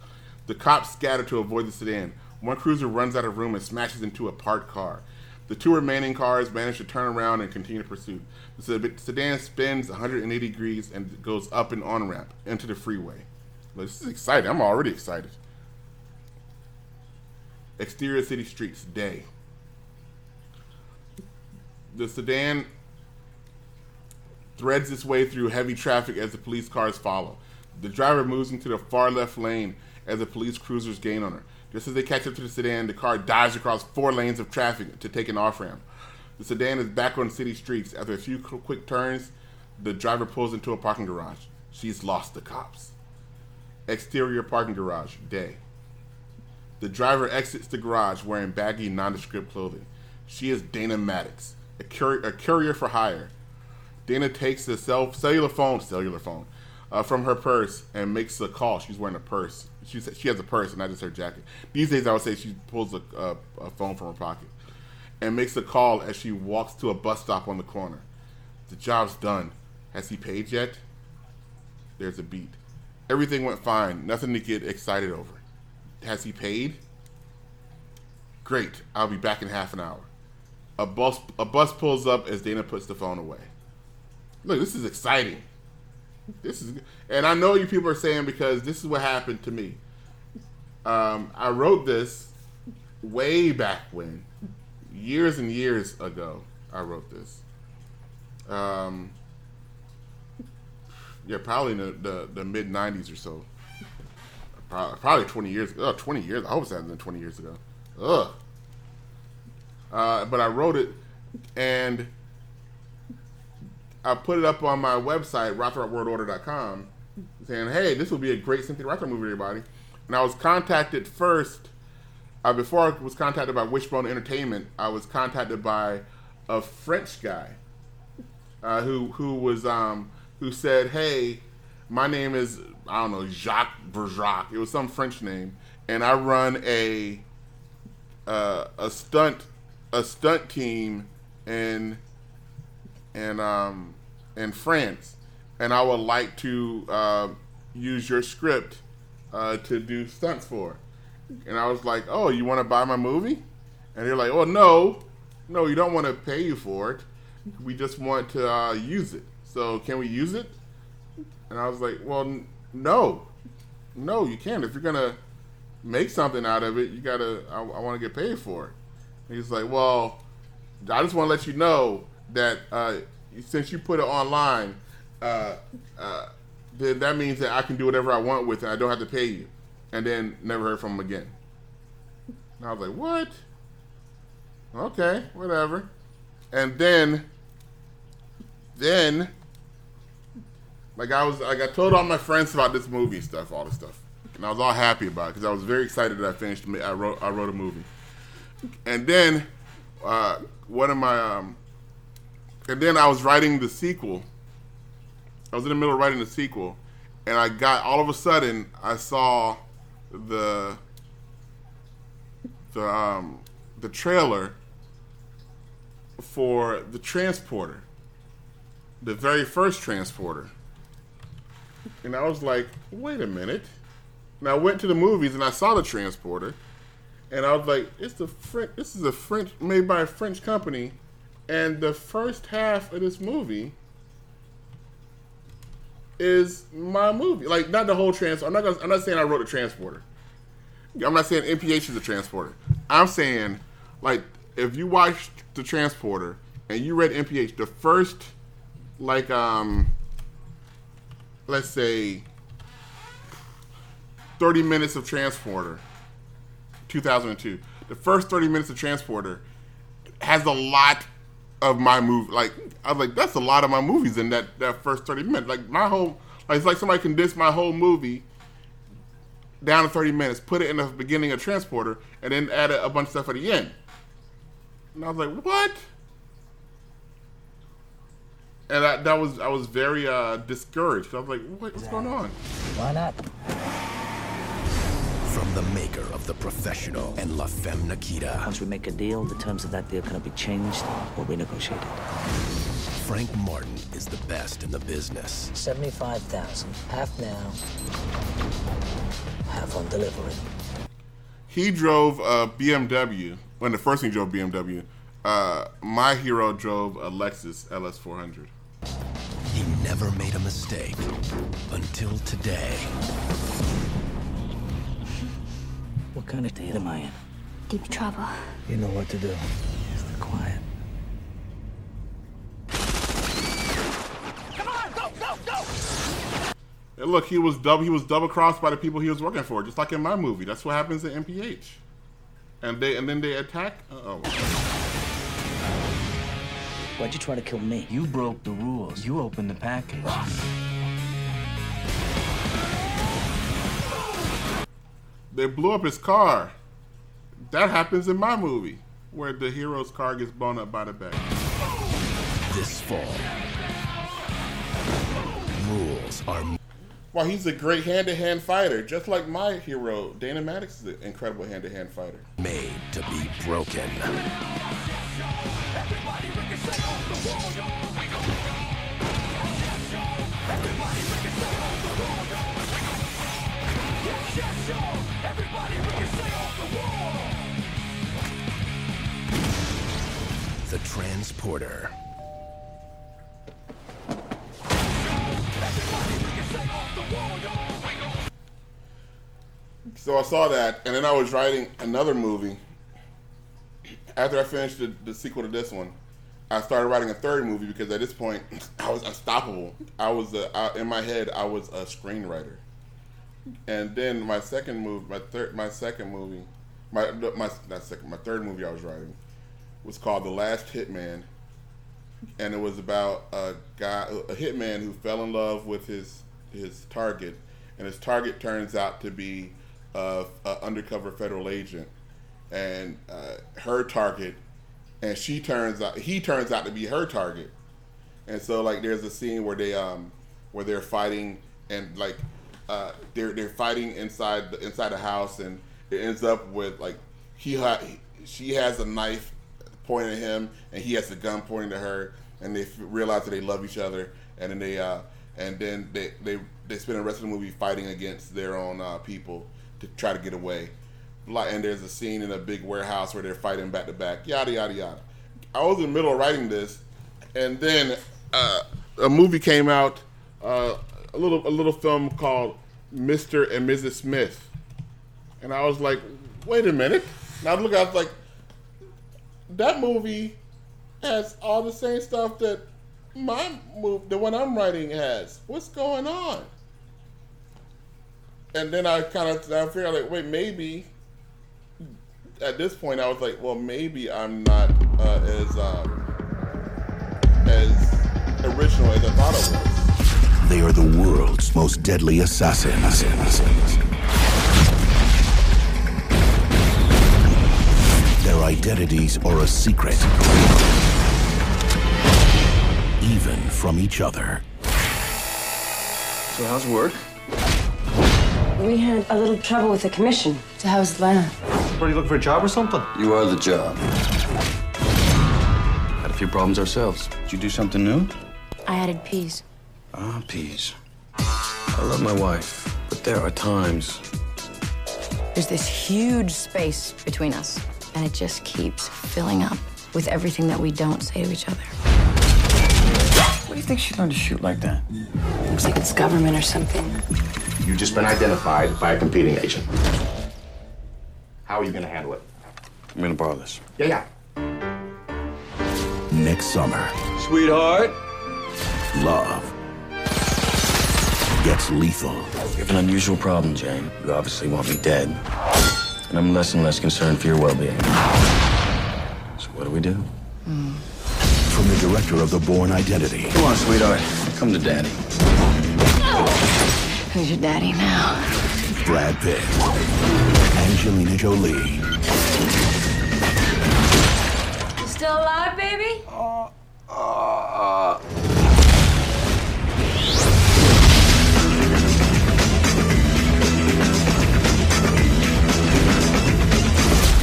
The cops scatter to avoid the sedan. One cruiser runs out of room and smashes into a parked car. The two remaining cars manage to turn around and continue the pursuit. The sedan spins one hundred eighty degrees and goes up an on-ramp into the freeway. This is exciting. I'm already excited. Exterior city streets, day. The sedan threads its way through heavy traffic as the police cars follow. The driver moves into the far left lane as the police cruisers gain on her. Just as they catch up to the sedan, the car dives across four lanes of traffic to take an off-ramp. The sedan is back on city streets. After a few quick turns, the driver pulls into a parking garage. She's lost the cops. Exterior parking garage, day. The driver exits the garage wearing baggy, nondescript clothing. She is Dana Maddox, a, cur- a courier for hire. Dana takes the cell- cellular phone, cellular phone, uh, from her purse and makes a call. She's wearing a purse. She she has a purse and not just her jacket. These days, I would say she pulls a, a, a phone from her pocket and makes a call as she walks to a bus stop on the corner. The job's done. Has he paid yet? There's a beat. Everything went fine. Nothing to get excited over. Has he paid? Great. I'll be back in half an hour. A bus a bus pulls up as Dana puts the phone away. Look, this is exciting. This is, and I know you people are saying, because this is what happened to me. Um, I wrote this way back when, years and years ago. I wrote this. Um, yeah, probably in the, the, the mid nineties or so. Probably twenty years ago. Ugh, twenty years. I hope it's not twenty years ago. Ugh. Uh, but I wrote it, and I put it up on my website, rothrock world order dot com, saying, hey, this would be a great Cynthia Rothrock movie, everybody. And I was contacted first. Uh, before I was contacted by Wishbone Entertainment, I was contacted by a French guy uh, who who was um, who said, hey, my name is, I don't know, Jacques Berjac. It was some French name. And I run a uh, a stunt a stunt team in in um in France, and I would like to uh, use your script uh, to do stunts for. And I was like, oh, you want to buy my movie? And they're like, oh no, no, you don't want to pay you for it. We just want to uh, use it. So can we use it? And I was like, well, no, no, you can't. If you're going to make something out of it, you got to, I, I want to get paid for it. And he's like, well, I just want to let you know that uh, since you put it online, uh, uh, then that means that I can do whatever I want with it. I don't have to pay you. And then never heard from him again. And I was like, what? Okay, whatever. And then, then... Like I was, like I told all my friends about this movie stuff, all this stuff, and I was all happy about it because I was very excited that I finished. I wrote, I wrote a movie, and then uh, one of my, um, and then I was writing the sequel. I was in the middle of writing the sequel, and I got all of a sudden I saw the the um, the trailer for The Transporter, the very first Transporter. And I was like, wait a minute. And I went to the movies and I saw The Transporter. And I was like, it's the French, this is a French, made by a French company. And the first half of this movie is my movie. Like, not the whole Transporter. I'm not gonna, I'm not saying I wrote The Transporter. I'm not saying M P H is The Transporter. I'm saying, like, if you watched The Transporter and you read M P H, the first, like, um... let's say thirty minutes of Transporter, two thousand two. The first thirty minutes of Transporter has a lot of my movie. Like, I was like, that's a lot of my movies in that, that first thirty minutes. Like, my whole, like, it's like somebody condensed my whole movie down to thirty minutes, put it in the beginning of Transporter, and then add a, a bunch of stuff at the end. And I was like, what? And I, that was, I was very uh, discouraged. I was like, what, what's going on? Why not? From the maker of The Professional and La Femme Nikita. Once we make a deal, the terms of that deal cannot be changed or renegotiated. Frank Martin is the best in the business. seventy-five thousand, half now, half on delivery. He drove a B M W. When the first thing drove B M W, uh, my hero drove a Lexus L S four hundred. He never made a mistake until today. What kind of state am I in? Deep trouble. You know what to do. Just be quiet. Come on, go, go, go! And look, he was double. He was double crossed by the people he was working for, just like in my movie. That's what happens at M P H. And they and then they attack. Uh-oh. Why'd you try to kill me? You broke the rules. You opened the package. They blew up his car. That happens in my movie, where the hero's car gets blown up by the back. This fall, rules are. Well, he's a great hand-to-hand fighter, just like my hero, Dana Maddox, is an incredible hand-to-hand fighter. Made to be broken. The Transporter. So I saw that, and then I was writing another movie. After I finished the, the sequel to this one, I started writing a third movie because at this point I was unstoppable. I was a, I, in my head I was a screenwriter. And then my second movie, my third, my second movie, my my not second, my third movie I was writing was called The Last Hitman, and it was about a guy, a hitman who fell in love with his his target, and his target turns out to be an undercover federal agent, and uh, her target, and she turns out he turns out to be her target, and so like there's a scene where they um where they're fighting and like. Uh, they're they're fighting inside the inside the house, and it ends up with like he ha- she has a knife pointed at him, and he has a gun pointing to her, and they f- realize that they love each other, and then they uh, and then they, they they spend the rest of the movie fighting against their own uh, people to try to get away. And there's a scene in a big warehouse where they're fighting back to back, yada yada yada. I was in the middle of writing this, and then uh, a movie came out. Uh, A little, a little film called Mister and Missus Smith, and I was like, "Wait a minute!" Now look, I was like, "That movie has all the same stuff that my movie, the one I'm writing, has. What's going on?" And then I kind of, I figured, like, wait, maybe. At this point, I was like, "Well, maybe I'm not uh, as um, as original as I thought I was." They are the world's most deadly assassins. Their identities are a secret, even from each other. So how's work? We had a little trouble with the commission. So how's Lana? Are you looking for a job or something? You are the job. Had a few problems ourselves. Did you do something new? I added peas. Ah, peas. I love my wife, but there are times. There's this huge space between us, and it just keeps filling up with everything that we don't say to each other. What do you think she learned to shoot like that? Looks like it's government or something. You've just been identified by a competing agent. How are you going to handle it? I'm going to borrow this. Yeah, yeah. Next summer. Sweetheart. Love. Gets lethal. You have an unusual problem, Jane. You obviously want me dead. And I'm less and less concerned for your well-being. So what do we do? Mm. From the director of The Bourne Identity. Come on, sweetheart. Come to daddy. Who's your daddy now? Brad Pitt. Angelina Jolie. You still alive, baby? Uh, uh, uh.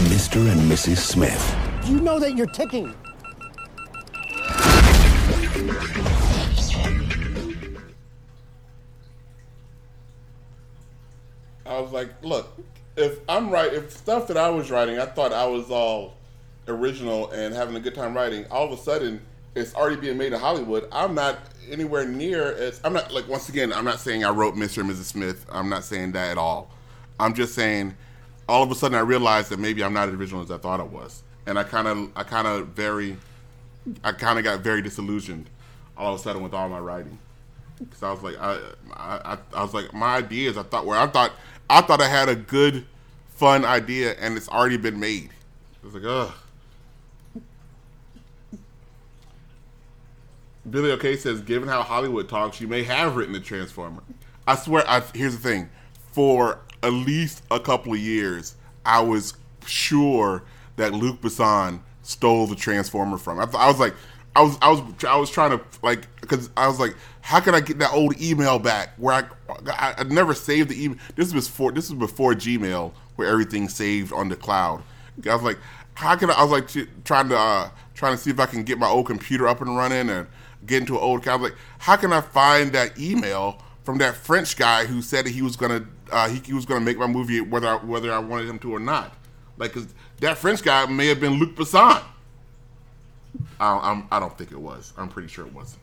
Mister and Missus Smith. You know that you're ticking. I was like, look, if I'm right, if stuff that I was writing, I thought I was all original and having a good time writing. All of a sudden, it's already being made in Hollywood. I'm not anywhere near as, I'm not, like, once again, I'm not saying I wrote Mister and Missus Smith. I'm not saying that at all. I'm just saying all of a sudden I realized that maybe I'm not as original as I thought I was. And I kind of, I kind of very, I kind of got very disillusioned all of a sudden with all my writing. Because I was like, I, I, I was like, my ideas, I thought were, I thought, I thought I had a good, fun idea and it's already been made. I was like, ugh. Billy O'Kay says, given how Hollywood talks, you may have written The Transformer. I swear, I, here's the thing. For at least a couple of years, I was sure that Luc Besson stole The Transformer from. I, I was like, I was, I was, I was trying to, like, because I was like, how can I get that old email back where I, I, I never saved the email. This was before, this was before Gmail, where everything's saved on the cloud. I was like, how can I, I was like t- trying to, uh, trying to see if I can get my old computer up and running and get into an old account. Like, how can I find that email from that French guy who said that he was gonna, uh, he, he was gonna make my movie whether I, whether I wanted him to or not? Like, 'cause that French guy may have been Luc Besson. I, I'm, I don't think it was. I'm pretty sure it wasn't.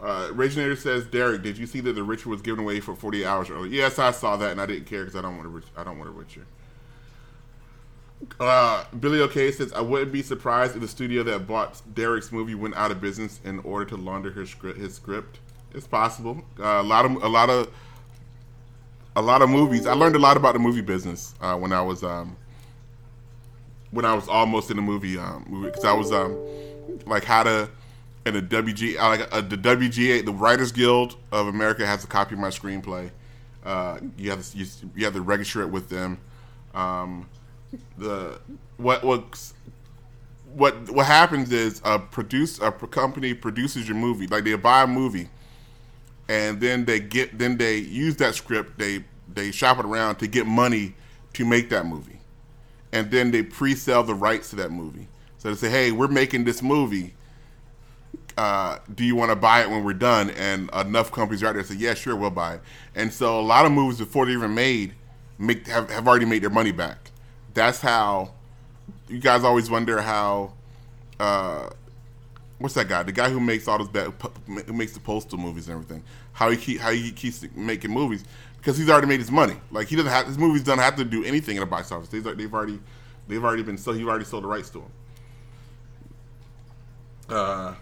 Uh, Reginator says, Derek, did you see that the Richard was given away for forty-eight hours earlier? Yes, I saw that, and I didn't care because I don't want to. I don't want a Richard. Uh, Billy O'Kay says, I wouldn't be surprised if the studio that bought Derek's movie went out of business in order to launder his script. His script. It's possible. Uh, a lot of a lot of a lot of movies. I learned a lot about the movie business uh, when I was. Um, When I was almost in the movie, um, movie because I was um, like how to, in a W G, like a, the W G A, the Writers Guild of America has a copy of my screenplay. Uh, you have to, you, you have to register it with them. Um, the what what what what happens is a produce a company produces your movie, like they buy a movie, and then they get then they use that script, they they shop it around to get money to make that movie. And then they pre-sell the rights to that movie. So they say, hey, we're making this movie. Uh, do you want to buy it when we're done? And enough companies are out there say, yeah, sure, we'll buy it. And so a lot of movies before they even made make have, have already made their money back. That's how you guys always wonder how uh, what's that guy? The guy who makes all those bad, who makes the Postal movies and everything. How he keep, how he keeps making movies. Because he's already made his money. Like, he doesn't have, his movies don't have to do anything in the box office. They've, they've already, they've already been, so he already sold the rights to him. Uh,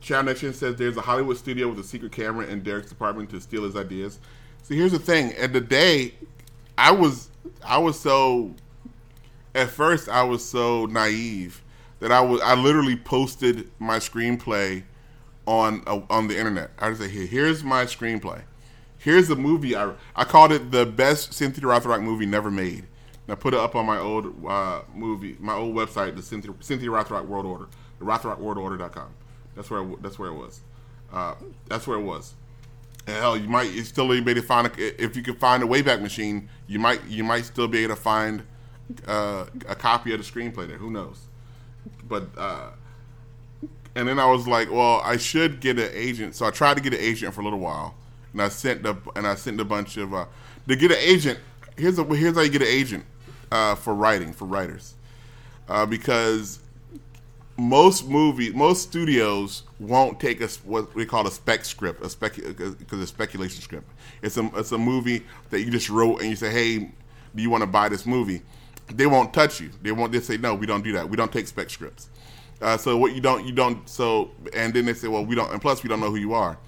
Chad Nixon says there's a Hollywood studio with a secret camera in Derek's apartment to steal his ideas. So here's the thing. At the day, I was, I was so, at first I was so naive that I was, I literally posted my screenplay on, uh, on the internet. I just said, here, here's my screenplay. Here's the movie I I called it the best Cynthia Rothrock movie never made. And I put it up on my old uh, movie, my old website, the Cynthia, Cynthia Rothrock World Order, the rothrock world order dot com. That's where I, that's where it was. Uh, that's where it was. And hell, you might it's still be able to find a, if you could find a Wayback Machine, you might you might still be able to find uh, a copy of the screenplay there. Who knows? But uh, and then I was like, well, I should get an agent. So I tried to get an agent for a little while. And I sent the and I sent a bunch of uh, to get an agent. Here's a, here's how you get an agent uh, for writing for writers, uh, because most movie most studios won't take a what we call a spec script, a spec because it's speculation script. It's a it's a movie that you just wrote and you say, hey, do you want to buy this movie? They won't touch you. They won't. They say no, we don't do that. We don't take spec scripts. Uh, so what you don't you don't so and then they say well we don't and plus we don't know who you are.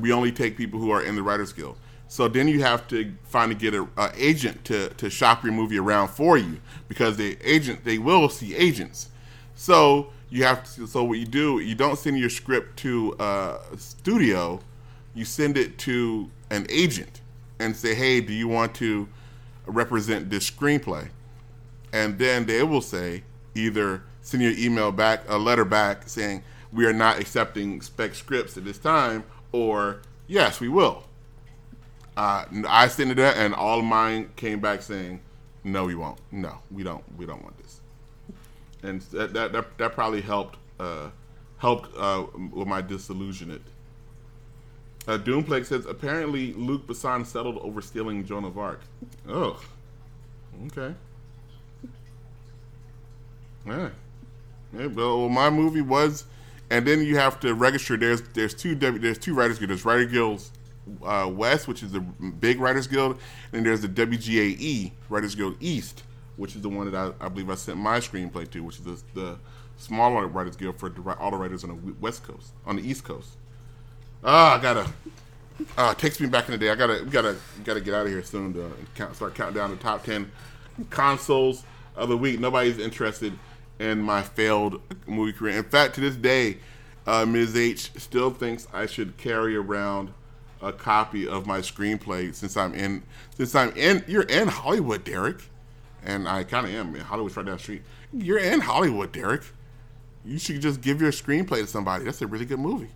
We only take people who are in the Writers Guild. So then you have to finally get an agent to, to shop your movie around for you because the agent they will see agents. So you have to, so what you do, you don't send your script to a studio, you send it to an agent and say, hey, do you want to represent this screenplay? And then they will say either send you an email back, a letter back saying we are not accepting spec scripts at this time. Or, yes, we will. Uh, I sent it there, and all of mine came back saying, no, we won't. No, we don't. We don't want this. And that that, that, that probably helped uh, helped uh, with my disillusionment. Uh, Doomplex says, apparently Luc Besson settled over stealing Joan of Arc. Ugh. Okay. Yeah. Yeah, well, my movie was, and then you have to register. There's there's two there's two writers guilds. There's Writer Guilds uh, West, which is the big Writers Guild, and there's the W G A E Writers Guild East, which is the one that I, I believe I sent my screenplay to, which is the, the smaller Writers Guild for all the writers on the West Coast, on the East Coast. Ah, oh, I gotta. Uh, it takes me back in the day. I gotta we gotta we gotta get out of here soon to count, start counting down the top ten consoles of the week. Nobody's interested in my failed movie career. In fact, to this day, uh, Miz H still thinks I should carry around a copy of my screenplay since I'm in. Since I'm in, you're in Hollywood, Derek, and I kind of am. Hollywood's right down the street. You're in Hollywood, Derek. You should just give your screenplay to somebody. That's a really good movie.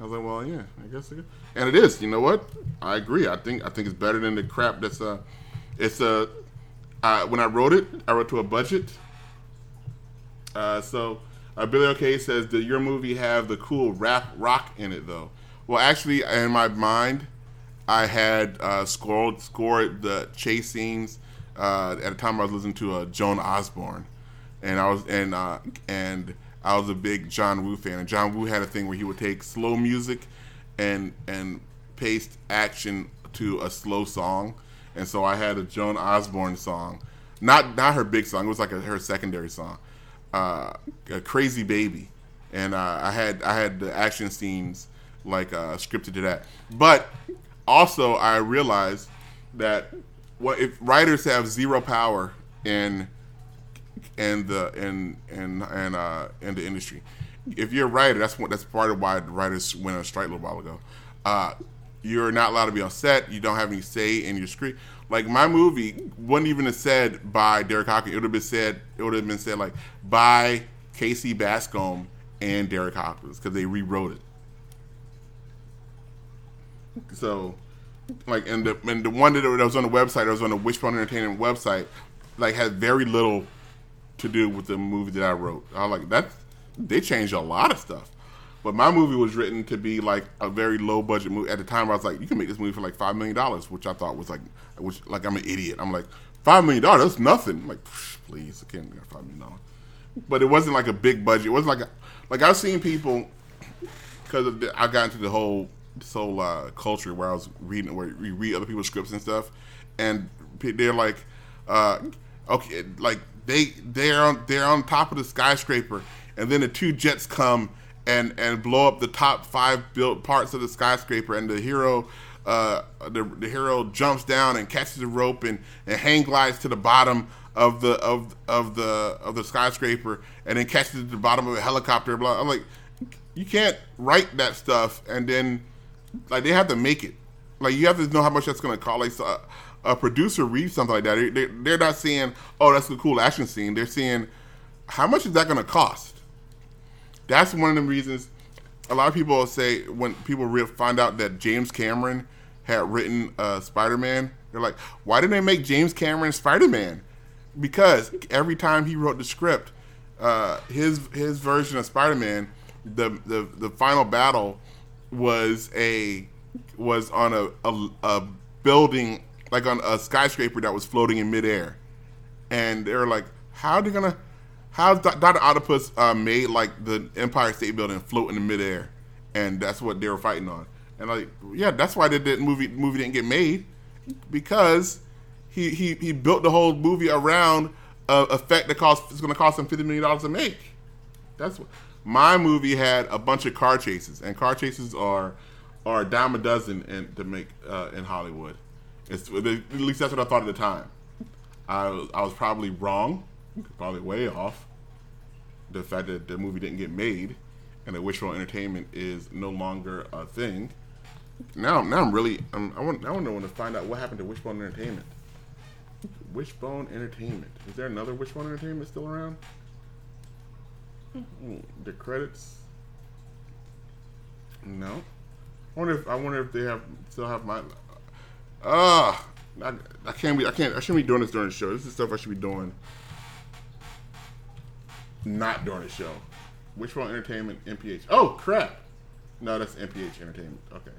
I was like, well, yeah, I guess it is. And it is. You know what? I agree. I think I think it's better than the crap that's uh, it's uh, I, when I wrote it, I wrote to a budget. Uh, so uh, Billy O K says, did your movie have the cool rap rock in it though? Well, actually, in my mind, I had uh, scored scored the chase scenes uh, at a time I was listening to uh, Joan Osborne, and I was and uh, and. I was a big John Woo fan, and John Woo had a thing where he would take slow music and and paste action to a slow song, and so I had a Joan Osborne song, not not her big song, it was like a, her secondary song, uh, a Crazy Baby, and uh, I had I had the action scenes like uh, scripted to that, but also I realized that what if writers have zero power in And the and and and uh and the industry. If you're a writer, that's what that's part of why the writers went on strike a little while ago. Uh, you're not allowed to be on set. You don't have any say in your script. Like my movie wasn't even said by Derek Hockin. It would have been said. It would have been said like by Casey Bascom and Derek Hockin because they rewrote it. So, like and the and the one that was on the website, that was on the Wishbone Entertainment website, like had very little to do with the movie that I wrote. I was like, that they changed a lot of stuff. But my movie was written to be like a very low budget movie. At the time I was like, you can make this movie for like five million dollars, which I thought was like which like I'm an idiot. I'm like, five million dollars, that's nothing. I'm like, please, I can't get five million dollars. But it wasn't like a big budget. It wasn't like a, like I've seen people because I got into the whole this whole uh, culture where I was reading where you read other people's scripts and stuff, and they're like, uh, okay, like They they're on they're on top of the skyscraper, and then the two jets come and, and blow up the top five built parts of the skyscraper, and the hero uh the, the hero jumps down and catches the rope and, and hang glides to the bottom of the of of the of the skyscraper, and then catches the bottom of a helicopter. Blah. I'm like, you can't write that stuff, and then like they have to make it. Like you have to know how much that's gonna cost. Like, so, a producer reads something like that, they, they're not seeing, oh, that's a cool action scene. They're seeing, how much is that going to cost? That's one of the reasons a lot of people say when people find out that James Cameron had written uh, Spider-Man, they're like, why didn't they make James Cameron Spider-Man? Because every time he wrote the script, uh, his his version of Spider-Man, the the, the final battle was a was on a a, a building. Like on a skyscraper that was floating in midair, and they were like, "How are they gonna? How's Doctor Octopus uh, made like the Empire State Building float in the midair?" And that's what they were fighting on. And like, yeah, that's why the movie movie didn't get made because he he, he built the whole movie around a effect that cost it's gonna cost him fifty million dollars to make. That's what my movie had a bunch of car chases, and car chases are are a dime a dozen in, to make uh, in Hollywood. It's, at least that's what I thought at the time. I was, I was probably wrong, probably way off. The fact that the movie didn't get made, and that Wishbone Entertainment is no longer a thing. Now, now I'm really I'm, I want I want to want to find out what happened to Wishbone Entertainment. Wishbone Entertainment. Is there another Wishbone Entertainment still around? The credits. No. I wonder if I wonder if they have still have my. Ah, uh, I, I can't be. I can't. I shouldn't be doing this during the show. This is stuff I should be doing not during the show. Wishbone Entertainment, M P H. Oh crap! No, that's M P H Entertainment. Okay,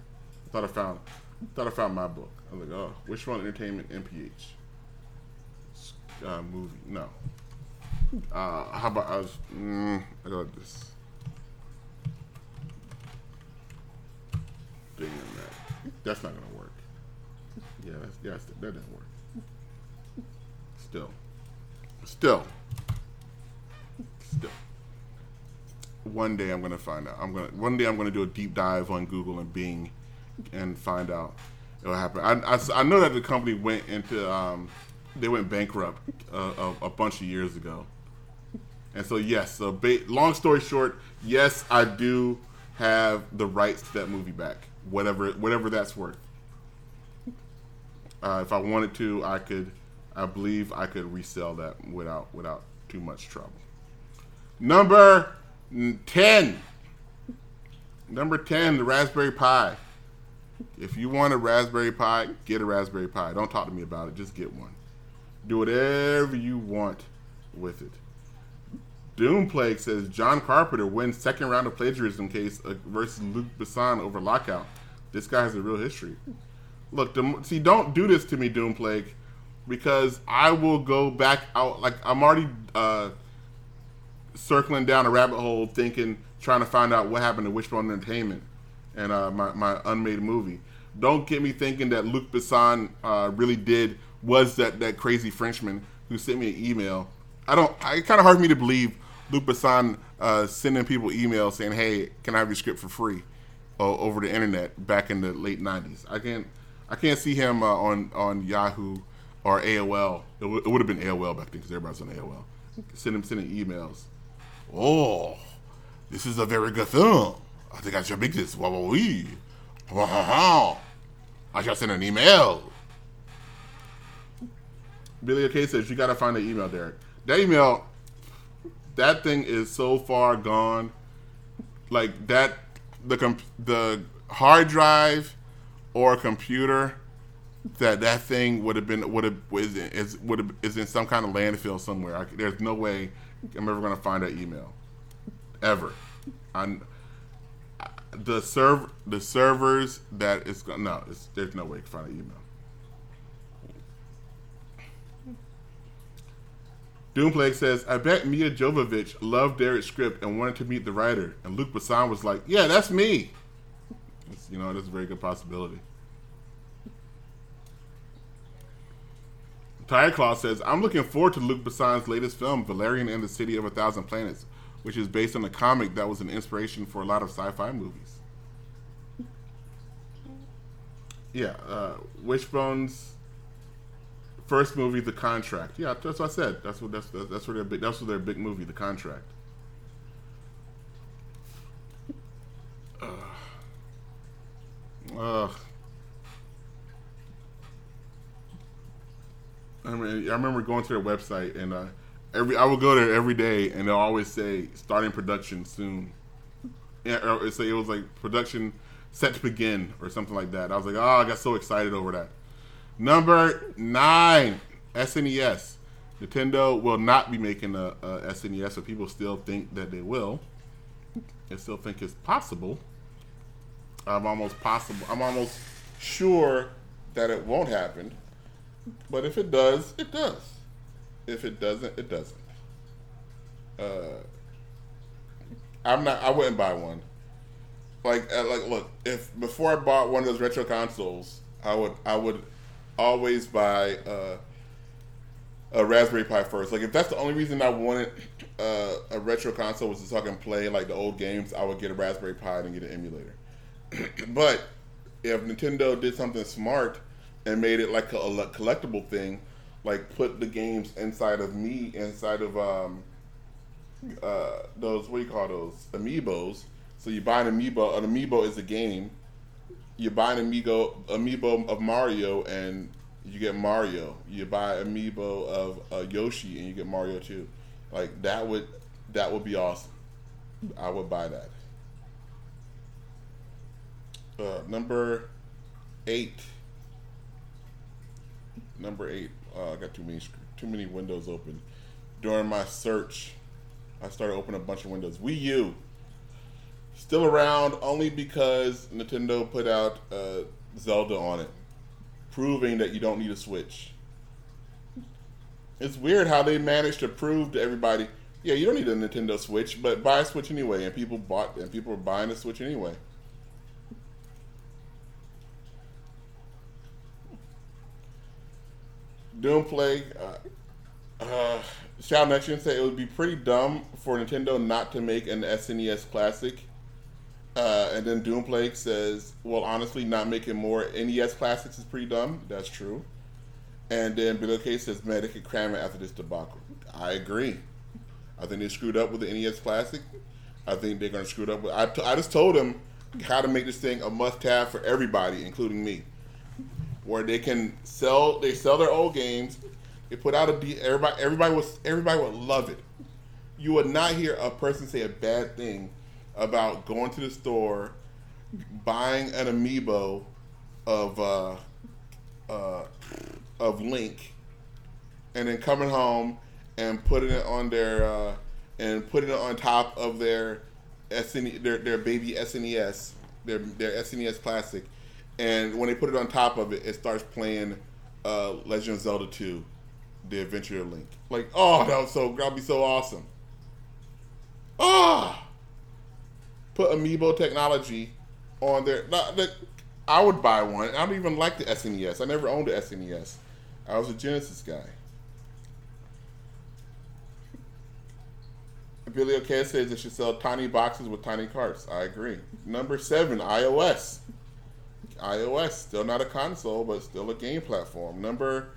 Thought I found, thought I found my book. I was like, oh, Wishbone Entertainment, M P H, uh, movie. No. Uh, how about I was? Mm, I got this thing in that. That's not gonna work. Yeah, that's, yeah, that's, that didn't work. Still, still, still. One day I'm gonna find out. I'm gonna. One day I'm gonna do a deep dive on Google and Bing, and find out what happened. I, I, I know that the company went into um, they went bankrupt a, a, a bunch of years ago, and so yes. So ba- long story short, yes, I do have the rights to that movie back, whatever whatever that's worth. Uh, if I wanted to, I could. I believe I could resell that without without too much trouble. Number. ten. Number ten, the Raspberry Pi. If you want a Raspberry Pi, get a Raspberry Pi. Don't talk to me about it. Just get one. Do whatever you want with it. Doomplague says, John Carpenter wins second round of plagiarism case versus Luc Besson over Lockout. This guy has a real history. Look, the, see, don't do this to me, Doomplague, because I will go back out. Like, I'm already... Uh, circling down a rabbit hole thinking, trying to find out what happened to Wishbone Entertainment and uh, my, my unmade movie. Don't get me thinking that Luc Besson uh, really did, was that, that crazy Frenchman who sent me an email. I don't, it's kind of hard for me to believe Luc Besson uh, sending people emails saying, hey, can I have your script for free uh, over the internet back in the late nineties. I can't, I can't see him uh, on, on Yahoo or A O L. It, w- it would have been A O L back then because everybody's on A O L. Send him sending emails. Oh, this is a very good film. I think I should make this. Wah, wah, wee. Wah, ha, ha. I shall send an email. Billy O'Kay says, you got to find the email, Derek. That email, that thing is so far gone. Like that, the comp- the hard drive or computer, that that thing would have been, would have, is, would have, is in some kind of landfill somewhere. I, there's no way I'm never going to find that email. Ever. I'm, the server, the servers that it's going to... No, it's, there's no way you can find an email. Doomplague says, I bet Mia Jovovich loved Derek's script and wanted to meet the writer. And Luc Besson was like, yeah, that's me. It's, you know, that's a very good possibility. Tire Claw says, I'm looking forward to Luc Besson's latest film, Valerian and the City of a Thousand Planets, which is based on a comic that was an inspiration for a lot of sci-fi movies. Yeah, uh, Wishbone's first movie, The Contract. Yeah, that's what I said. That's what that's that's where their big that's where their big movie, The Contract. Ugh. Ugh. I mean, I remember going to their website, and uh, every I would go there every day, and they'll always say starting production soon. Yeah, or it was like production set to begin or something like that. I was like, oh, I got so excited over that. Number nine, S N E S. Nintendo will not be making a, a S N E S, but people still think that they will. They still think it's possible. I'm almost possible. I'm almost sure that it won't happen. But if it does, it does. If it doesn't, it doesn't. Uh, I'm not. I wouldn't buy one. Like, like, look. If before I bought one of those retro consoles, I would, I would always buy uh, a Raspberry Pi first. Like, if that's the only reason I wanted uh, a retro console was so I can play like the old games, I would get a Raspberry Pi and get an emulator. But if Nintendo did something smart and made it like a collectible thing, like put the games inside of me, inside of um, uh, those, what do you call those, Amiibos. So you buy an Amiibo, an Amiibo is a game. You buy an Amiibo, Amiibo of Mario and you get Mario. You buy Amiibo of uh, Yoshi and you get Mario too. Like that would, that would be awesome. I would buy that. Uh, number eight. Number eight, uh, I got too many too many windows open. During my search, I started opening a bunch of windows. Wii U. Still around only because Nintendo put out uh, Zelda on it, proving that you don't need a Switch. It's weird how they managed to prove to everybody, yeah, you don't need a Nintendo Switch, but buy a Switch anyway, and people bought, and people were buying a Switch anyway. Doomplay, uh, uh, Shao Nexian said it would be pretty dumb for Nintendo not to make an S N E S classic. Uh, and then Doomplay says, well, honestly, not making more N E S classics is pretty dumb. That's true. And then Billow K says, man, they could cram it after this debacle. I agree. I think they screwed up with the N E S classic. I think they're going to screw it up with. I, t- I just told them how to make this thing a must-have for everybody, including me. Where they can sell, they sell their old games. They put out a deal. Everybody, everybody was, everybody would love it. You would not hear a person say a bad thing about going to the store, buying an Amiibo of uh, uh, of Link, and then coming home and putting it on their uh, and putting it on top of their S N E S, their their baby S N E S, their their S N E S classic. And when they put it on top of it, it starts playing uh, Legend of Zelda two, The Adventure of Link. Like, oh, that would so, that'd be so awesome. Ah! Put Amiibo technology on there. Not, like, I would buy one. I don't even like the S N E S. I never owned the S N E S. I was a Genesis guy. Billy O'Kay says they should sell tiny boxes with tiny carts. I agree. Number seven, iOS. iOS, still not a console, but still a game platform. Number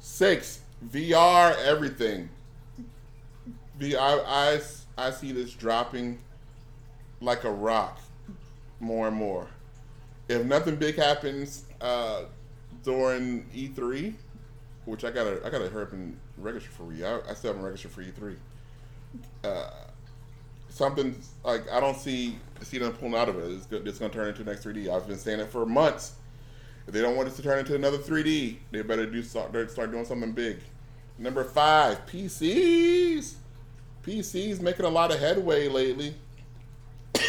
six, V R everything. The, I, I, I see this dropping like a rock more and more. If nothing big happens uh, during E three, which I gotta I gotta hurry up and register for E three. I, I still haven't registered for E three. Uh, Something like I don't see see them pulling out of it. It's, it's going to turn into the next three D. I've been saying it for months. If they don't want it to turn into another three D, they better do start doing something big. Number five, P Cs. P Cs making a lot of headway lately. A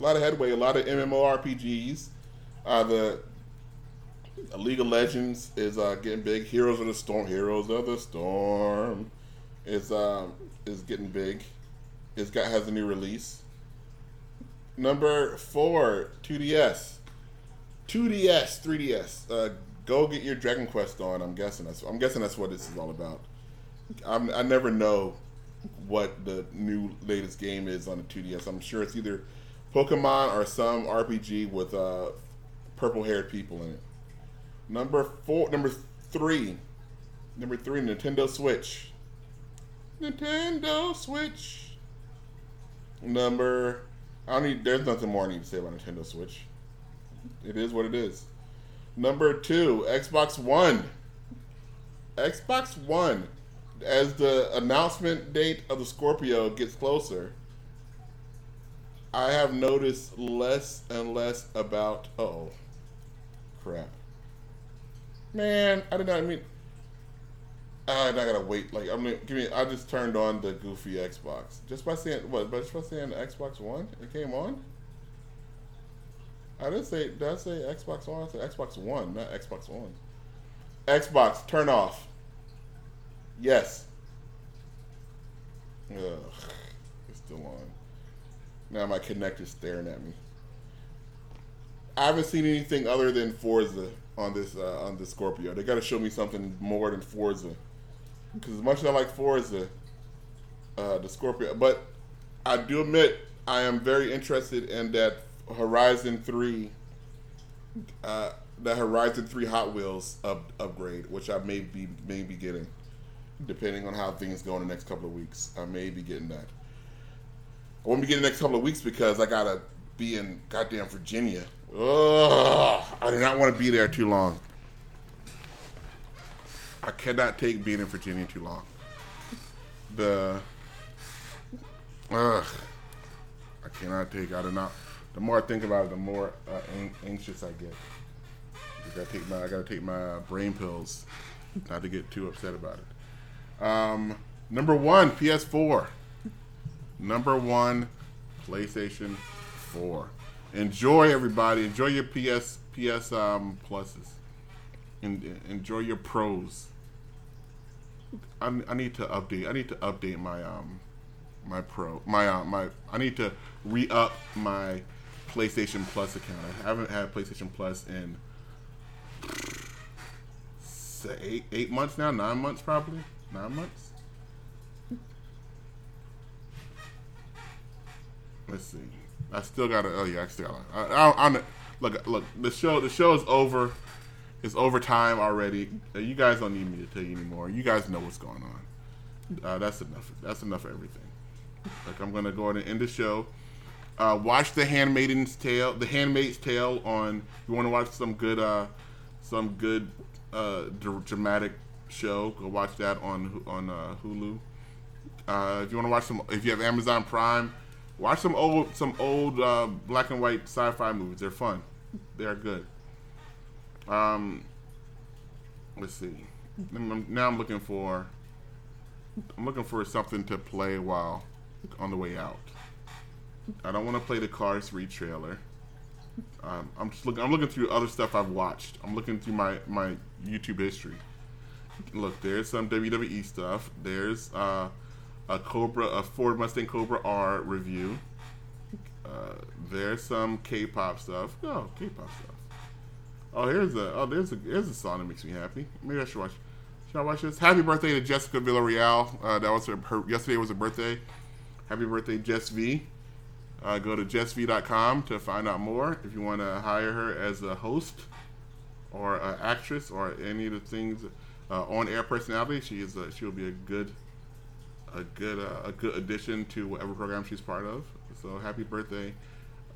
lot of headway. A lot of MMORPGs. Uh, the League of Legends is uh, getting big. Heroes of the Storm. Heroes of the Storm is um is getting big. It's got has a new release. Number four, two D S, two D S, three D S. Uh, go get your Dragon Quest on. I'm guessing that's. I'm guessing that's what this is all about. I'm, I never know what the new latest game is on the two D S. I'm sure it's either Pokemon or some R P G with uh, purple-haired people in it. Number four, number three, number three, Nintendo Switch. Nintendo Switch. Number, I don't need. There's nothing more I need to say about Nintendo Switch. It is what it is. Number two, Xbox One. Xbox One, as the announcement date of the Scorpio gets closer, I have noticed less and less about. Oh, crap! Man, I did not mean. I gotta wait. Like I'm mean, give me. I just turned on the goofy Xbox just by saying what? But just by saying Xbox One, it came on. I didn't say. Did I say Xbox One? I said Xbox One, not Xbox One. Xbox, turn off. Yes. Ugh, it's still on. Now my Kinect is staring at me. I haven't seen anything other than Forza on this uh, on this Scorpio. They gotta show me something more than Forza. Because as much as I like Forza, uh, the Scorpio, but I do admit I am very interested in that Horizon three, uh, the Horizon three Hot Wheels up, upgrade, which I may be may be getting, depending on how things go in the next couple of weeks. I may be getting that. I won't be getting the next couple of weeks because I gotta be in goddamn Virginia. Ugh, I do not want to be there too long. I cannot take being in Virginia too long. The ugh, I cannot take. I do not. The more I think about it, the more uh, ang- anxious I get. I gotta take my. I gotta take my brain pills not to get too upset about it. Um, number one, P S four. Number one, PlayStation four. Enjoy, everybody. Enjoy your P S P S um, pluses. And enjoy your pros. I, I need to update. I need to update my um my pro my uh, my. I need to re up my PlayStation Plus account. I haven't had PlayStation Plus in eight eight months now. Nine months probably. Nine months. Let's see. I still gotta. Oh yeah, I still gotta. I, I, I'm, look, look. The show. The show is over. It's overtime already. You guys don't need me to tell you anymore. You guys know what's going on. Uh, that's enough. That's enough of everything. Like, I'm gonna go ahead and end the show. Uh, watch The Handmaid's Tale. The Handmaid's Tale on. You want to watch some good, uh, some good uh, dramatic show? Go watch that on on uh, Hulu. Uh, if you want to watch some, if you have Amazon Prime, watch some old some old uh, black and white sci-fi movies. They're fun. They are good. Um, let's see. Now I'm looking for, I'm looking for something to play while on the way out. I don't want to play the Cars three trailer. Um, I'm just looking. I'm looking through other stuff I've watched. I'm looking through my, my YouTube history. Look, there's some W W E stuff. There's uh, a Cobra, a Ford Mustang Cobra R review. Uh, there's some K-pop stuff. Oh, K-pop stuff. Oh, here's a oh, there's a there's a song that makes me happy. Maybe I should watch. Should I watch this? Happy birthday to Jessica Villarreal. Uh, that was her, her. Yesterday was her birthday. Happy birthday, Jess V. Uh, go to jess v dot com to find out more. If you want to hire her as a host or an actress or any of the things, uh, on-air personality, she is. A, she will be a good, a good, uh, a good addition to whatever program she's part of. So happy birthday,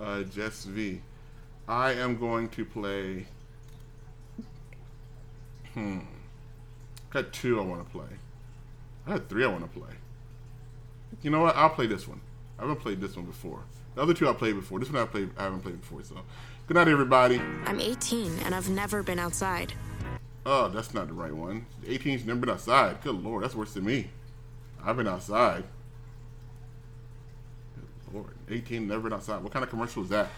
uh, Jess V. I am going to play. Hmm. I got two I want to play. I got three I want to play. You know what? I'll play this one. I haven't played this one before. The other two I played before. This one I played. I haven't played before. So, good night, everybody. I'm eighteen and I've never been outside. Oh, that's not the right one. eighteen's never been outside. Good Lord, that's worse than me. I've been outside. Good Lord, eighteen never been outside. What kind of commercial is that?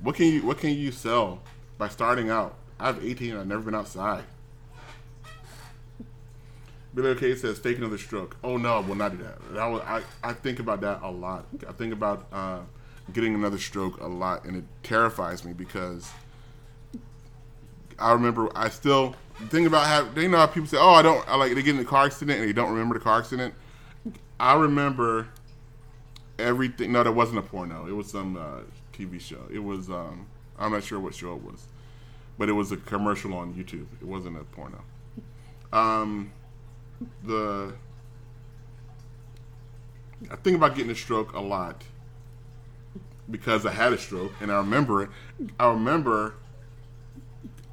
What can you What can you sell by starting out? I have eighteen and I've never been outside. Billy O'Kay says, take another stroke. Oh, no, I will not do that. that was, I, I think about that a lot. I think about uh, getting another stroke a lot, and it terrifies me because I remember, I still think about how, they know how people say, oh, I don't, I like, they get in a car accident and they don't remember the car accident. I remember everything. No, that wasn't a porno. It was some uh, T V show. It was, um, I'm not sure what show it was, but it was a commercial on YouTube. It wasn't a porno. Um... The I think about getting a stroke a lot because I had a stroke and I remember it. I remember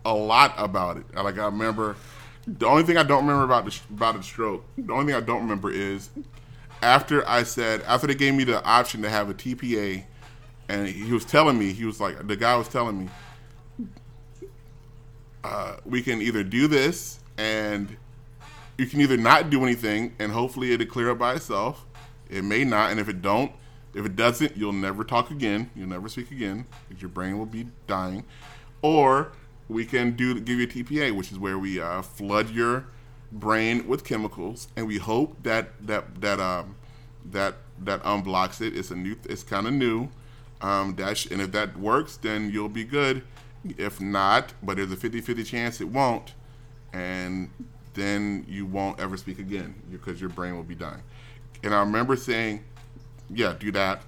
a lot about it. Like I remember the only thing I don't remember about the about the stroke. The only thing I don't remember is after I said after they gave me the option to have a T P A, and he was telling me he was like the guy was telling me uh, we can either do this and. You can either not do anything, and hopefully it'll clear up by itself. It may not, and if it don't, if it doesn't, you'll never talk again. You'll never speak again, because your brain will be dying. Or we can do give you a T P A, which is where we uh, flood your brain with chemicals, and we hope that that that um that that unblocks it. It's a new, it's kind of new. Um, that sh- and if that works, then you'll be good. If not, but there's a fifty-fifty chance it won't, and then you won't ever speak again because your brain will be dying. And I remember saying, yeah, do that.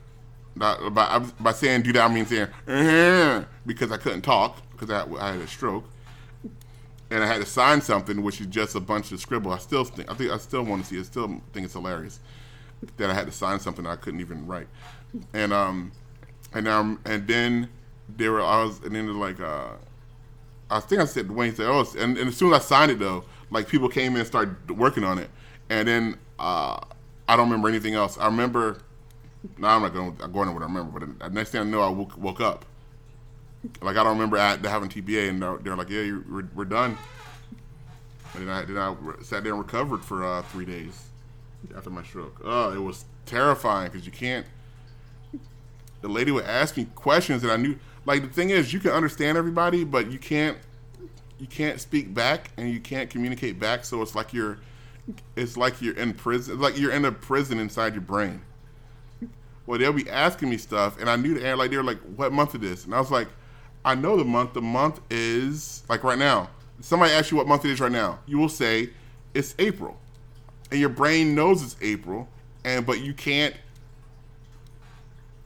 Not, by, by saying do that, I mean saying, uh-huh, because I couldn't talk because I, I had a stroke. And I had to sign something, which is just a bunch of scribble. I still think, I think I still want to see it. I still think it's hilarious that I had to sign something I couldn't even write. And um, and um, and then there were, I was, and then like, uh, I think I said, Dwayne said, oh, and, and as soon as I signed it though, like, people came in and started working on it. And then uh, I don't remember anything else. I remember, no, I'm not going to go into what I remember, but the next thing I know, I woke, woke up. Like, I don't remember I, having T B A, and they're, they're like, yeah, you, we're, we're done. And then I, then I sat there and recovered for uh, three days after my stroke. Oh, it was terrifying because you can't, the lady would ask me questions that I knew. Like, the thing is, you can understand everybody, but you can't you can't speak back and you can't communicate back. So it's like you're it's like you're in prison. It's like you're in a prison inside your brain. Well, they'll be asking me stuff, and I knew the answer. Like, they were like, "What month is this?" And I was like, "I know the month. The month is like right now." Somebody asks you what month it is right now. You will say it's April, and your brain knows it's April, and but you can't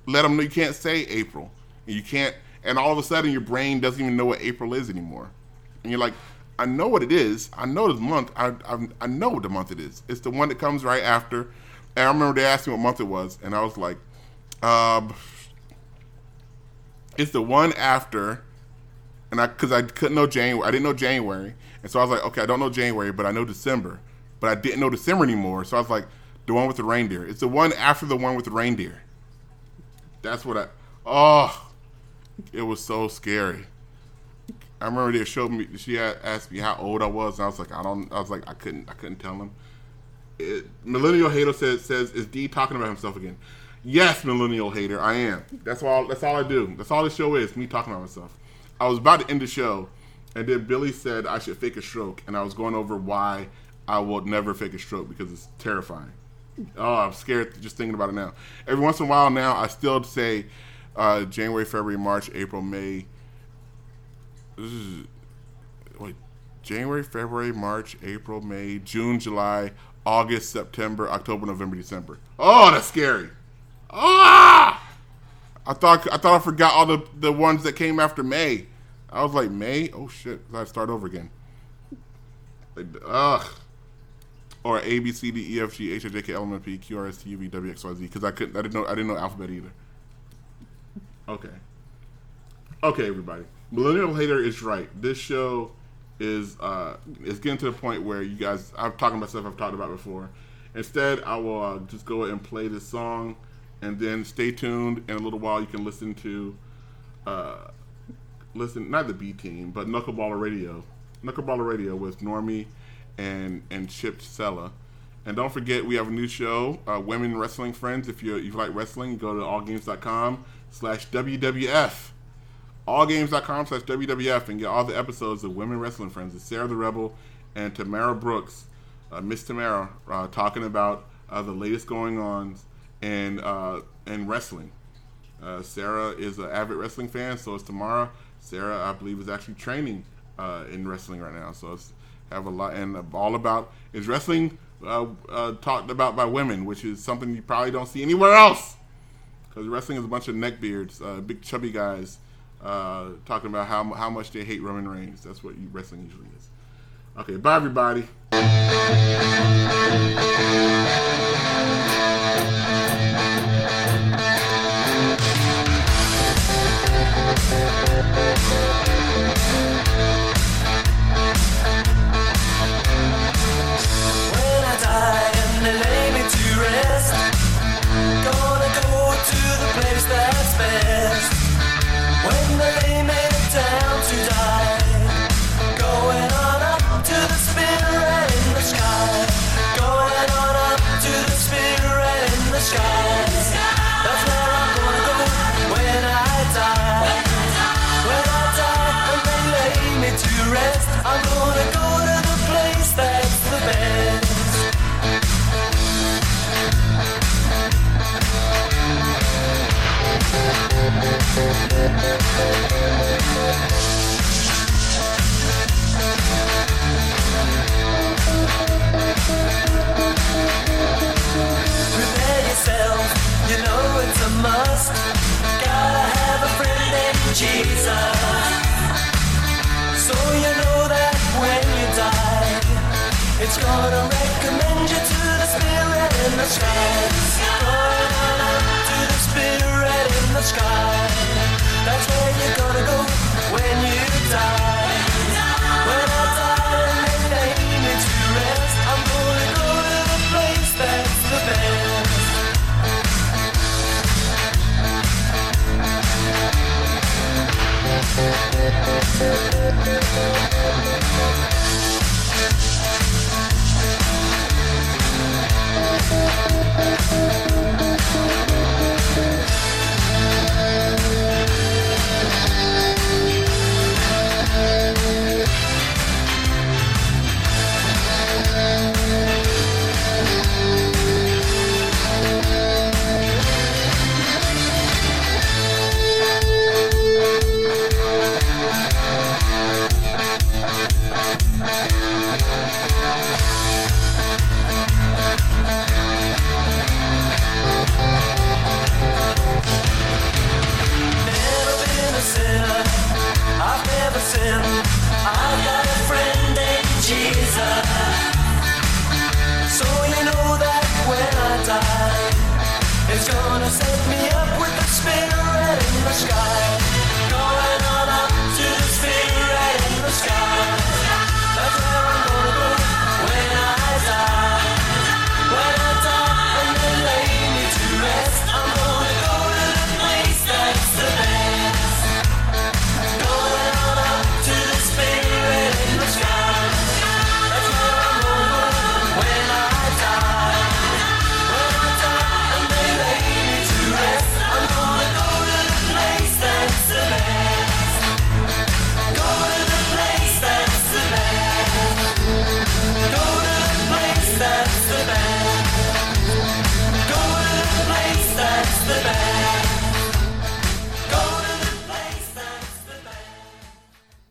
let them know. You can't say April, and you can't. And all of a sudden, your brain doesn't even know what April is anymore. And you're like, "I know what it is. I know the month. I I, I know what the month it is. It's the one that comes right after." And I remember they asked me what month it was, and I was like, Um, it's the one after, and I because I couldn't know January, I didn't know January, and so I was like, okay, I don't know January, but I know December, but I didn't know December anymore, so I was like, the one with the reindeer. It's the one after the one with the reindeer. That's what I. Oh, it was so scary. I remember they showed me. She asked me how old I was, and I was like, I don't. I was like, I couldn't. I couldn't tell them. It, Millennial Hater says says is D talking about himself again. Yes, Millennial Hater, I am. That's all. That's all I do. That's all the show is, me talking about myself. I was about to end the show, and then Billy said I should fake a stroke, and I was going over why I will never fake a stroke because it's terrifying. Oh, I'm scared just thinking about it now. Every once in a while now, I still say uh, January, February, March, April, May. Wait, January, February, March, April, May, June, July, August, September, October, November, December. Oh, that's scary. Ah! I thought I thought I forgot all the, the ones that came after May. I was like, May? Oh, shit. I gotta start over again. Like, ugh. Or A, B, C, D, E, F, G, H, I, J, K, L, M, N, P, Q, R, S, T, U, V, W, X, Y, Z. Because I couldn't, I didn't know, I didn't know alphabet either. Okay. Okay, everybody. Millennial Hater is right. This show is, uh, it's getting to the point where you guys, I'm talking about stuff I've talked about before. Instead, I will uh, just go ahead and play this song. And then stay tuned. In a little while, you can listen to, uh, listen not the B Team, but Knuckleballer Radio, Knuckleballer Radio with Normie and and Chip Sella. And don't forget, we have a new show, uh, Women Wrestling Friends. If you if you like wrestling, go to all games dot com slash W W F, all games dot com slash W W F, and get all the episodes of Women Wrestling Friends. It's Sarah the Rebel and Tamara Brooks, uh, Miss Tamara, uh, talking about uh, the latest going on. And uh, and wrestling. Uh, Sarah is an avid wrestling fan, so is Tamara. Sarah, I believe, is actually training uh, in wrestling right now. So it's have a lot, and all about is wrestling uh, uh, talked about by women, which is something you probably don't see anywhere else. Because wrestling is a bunch of neckbeards, uh, big chubby guys, uh, talking about how how much they hate Roman Reigns. That's what wrestling usually is. Okay, bye everybody. It's gonna set me up with a spinner in the sky.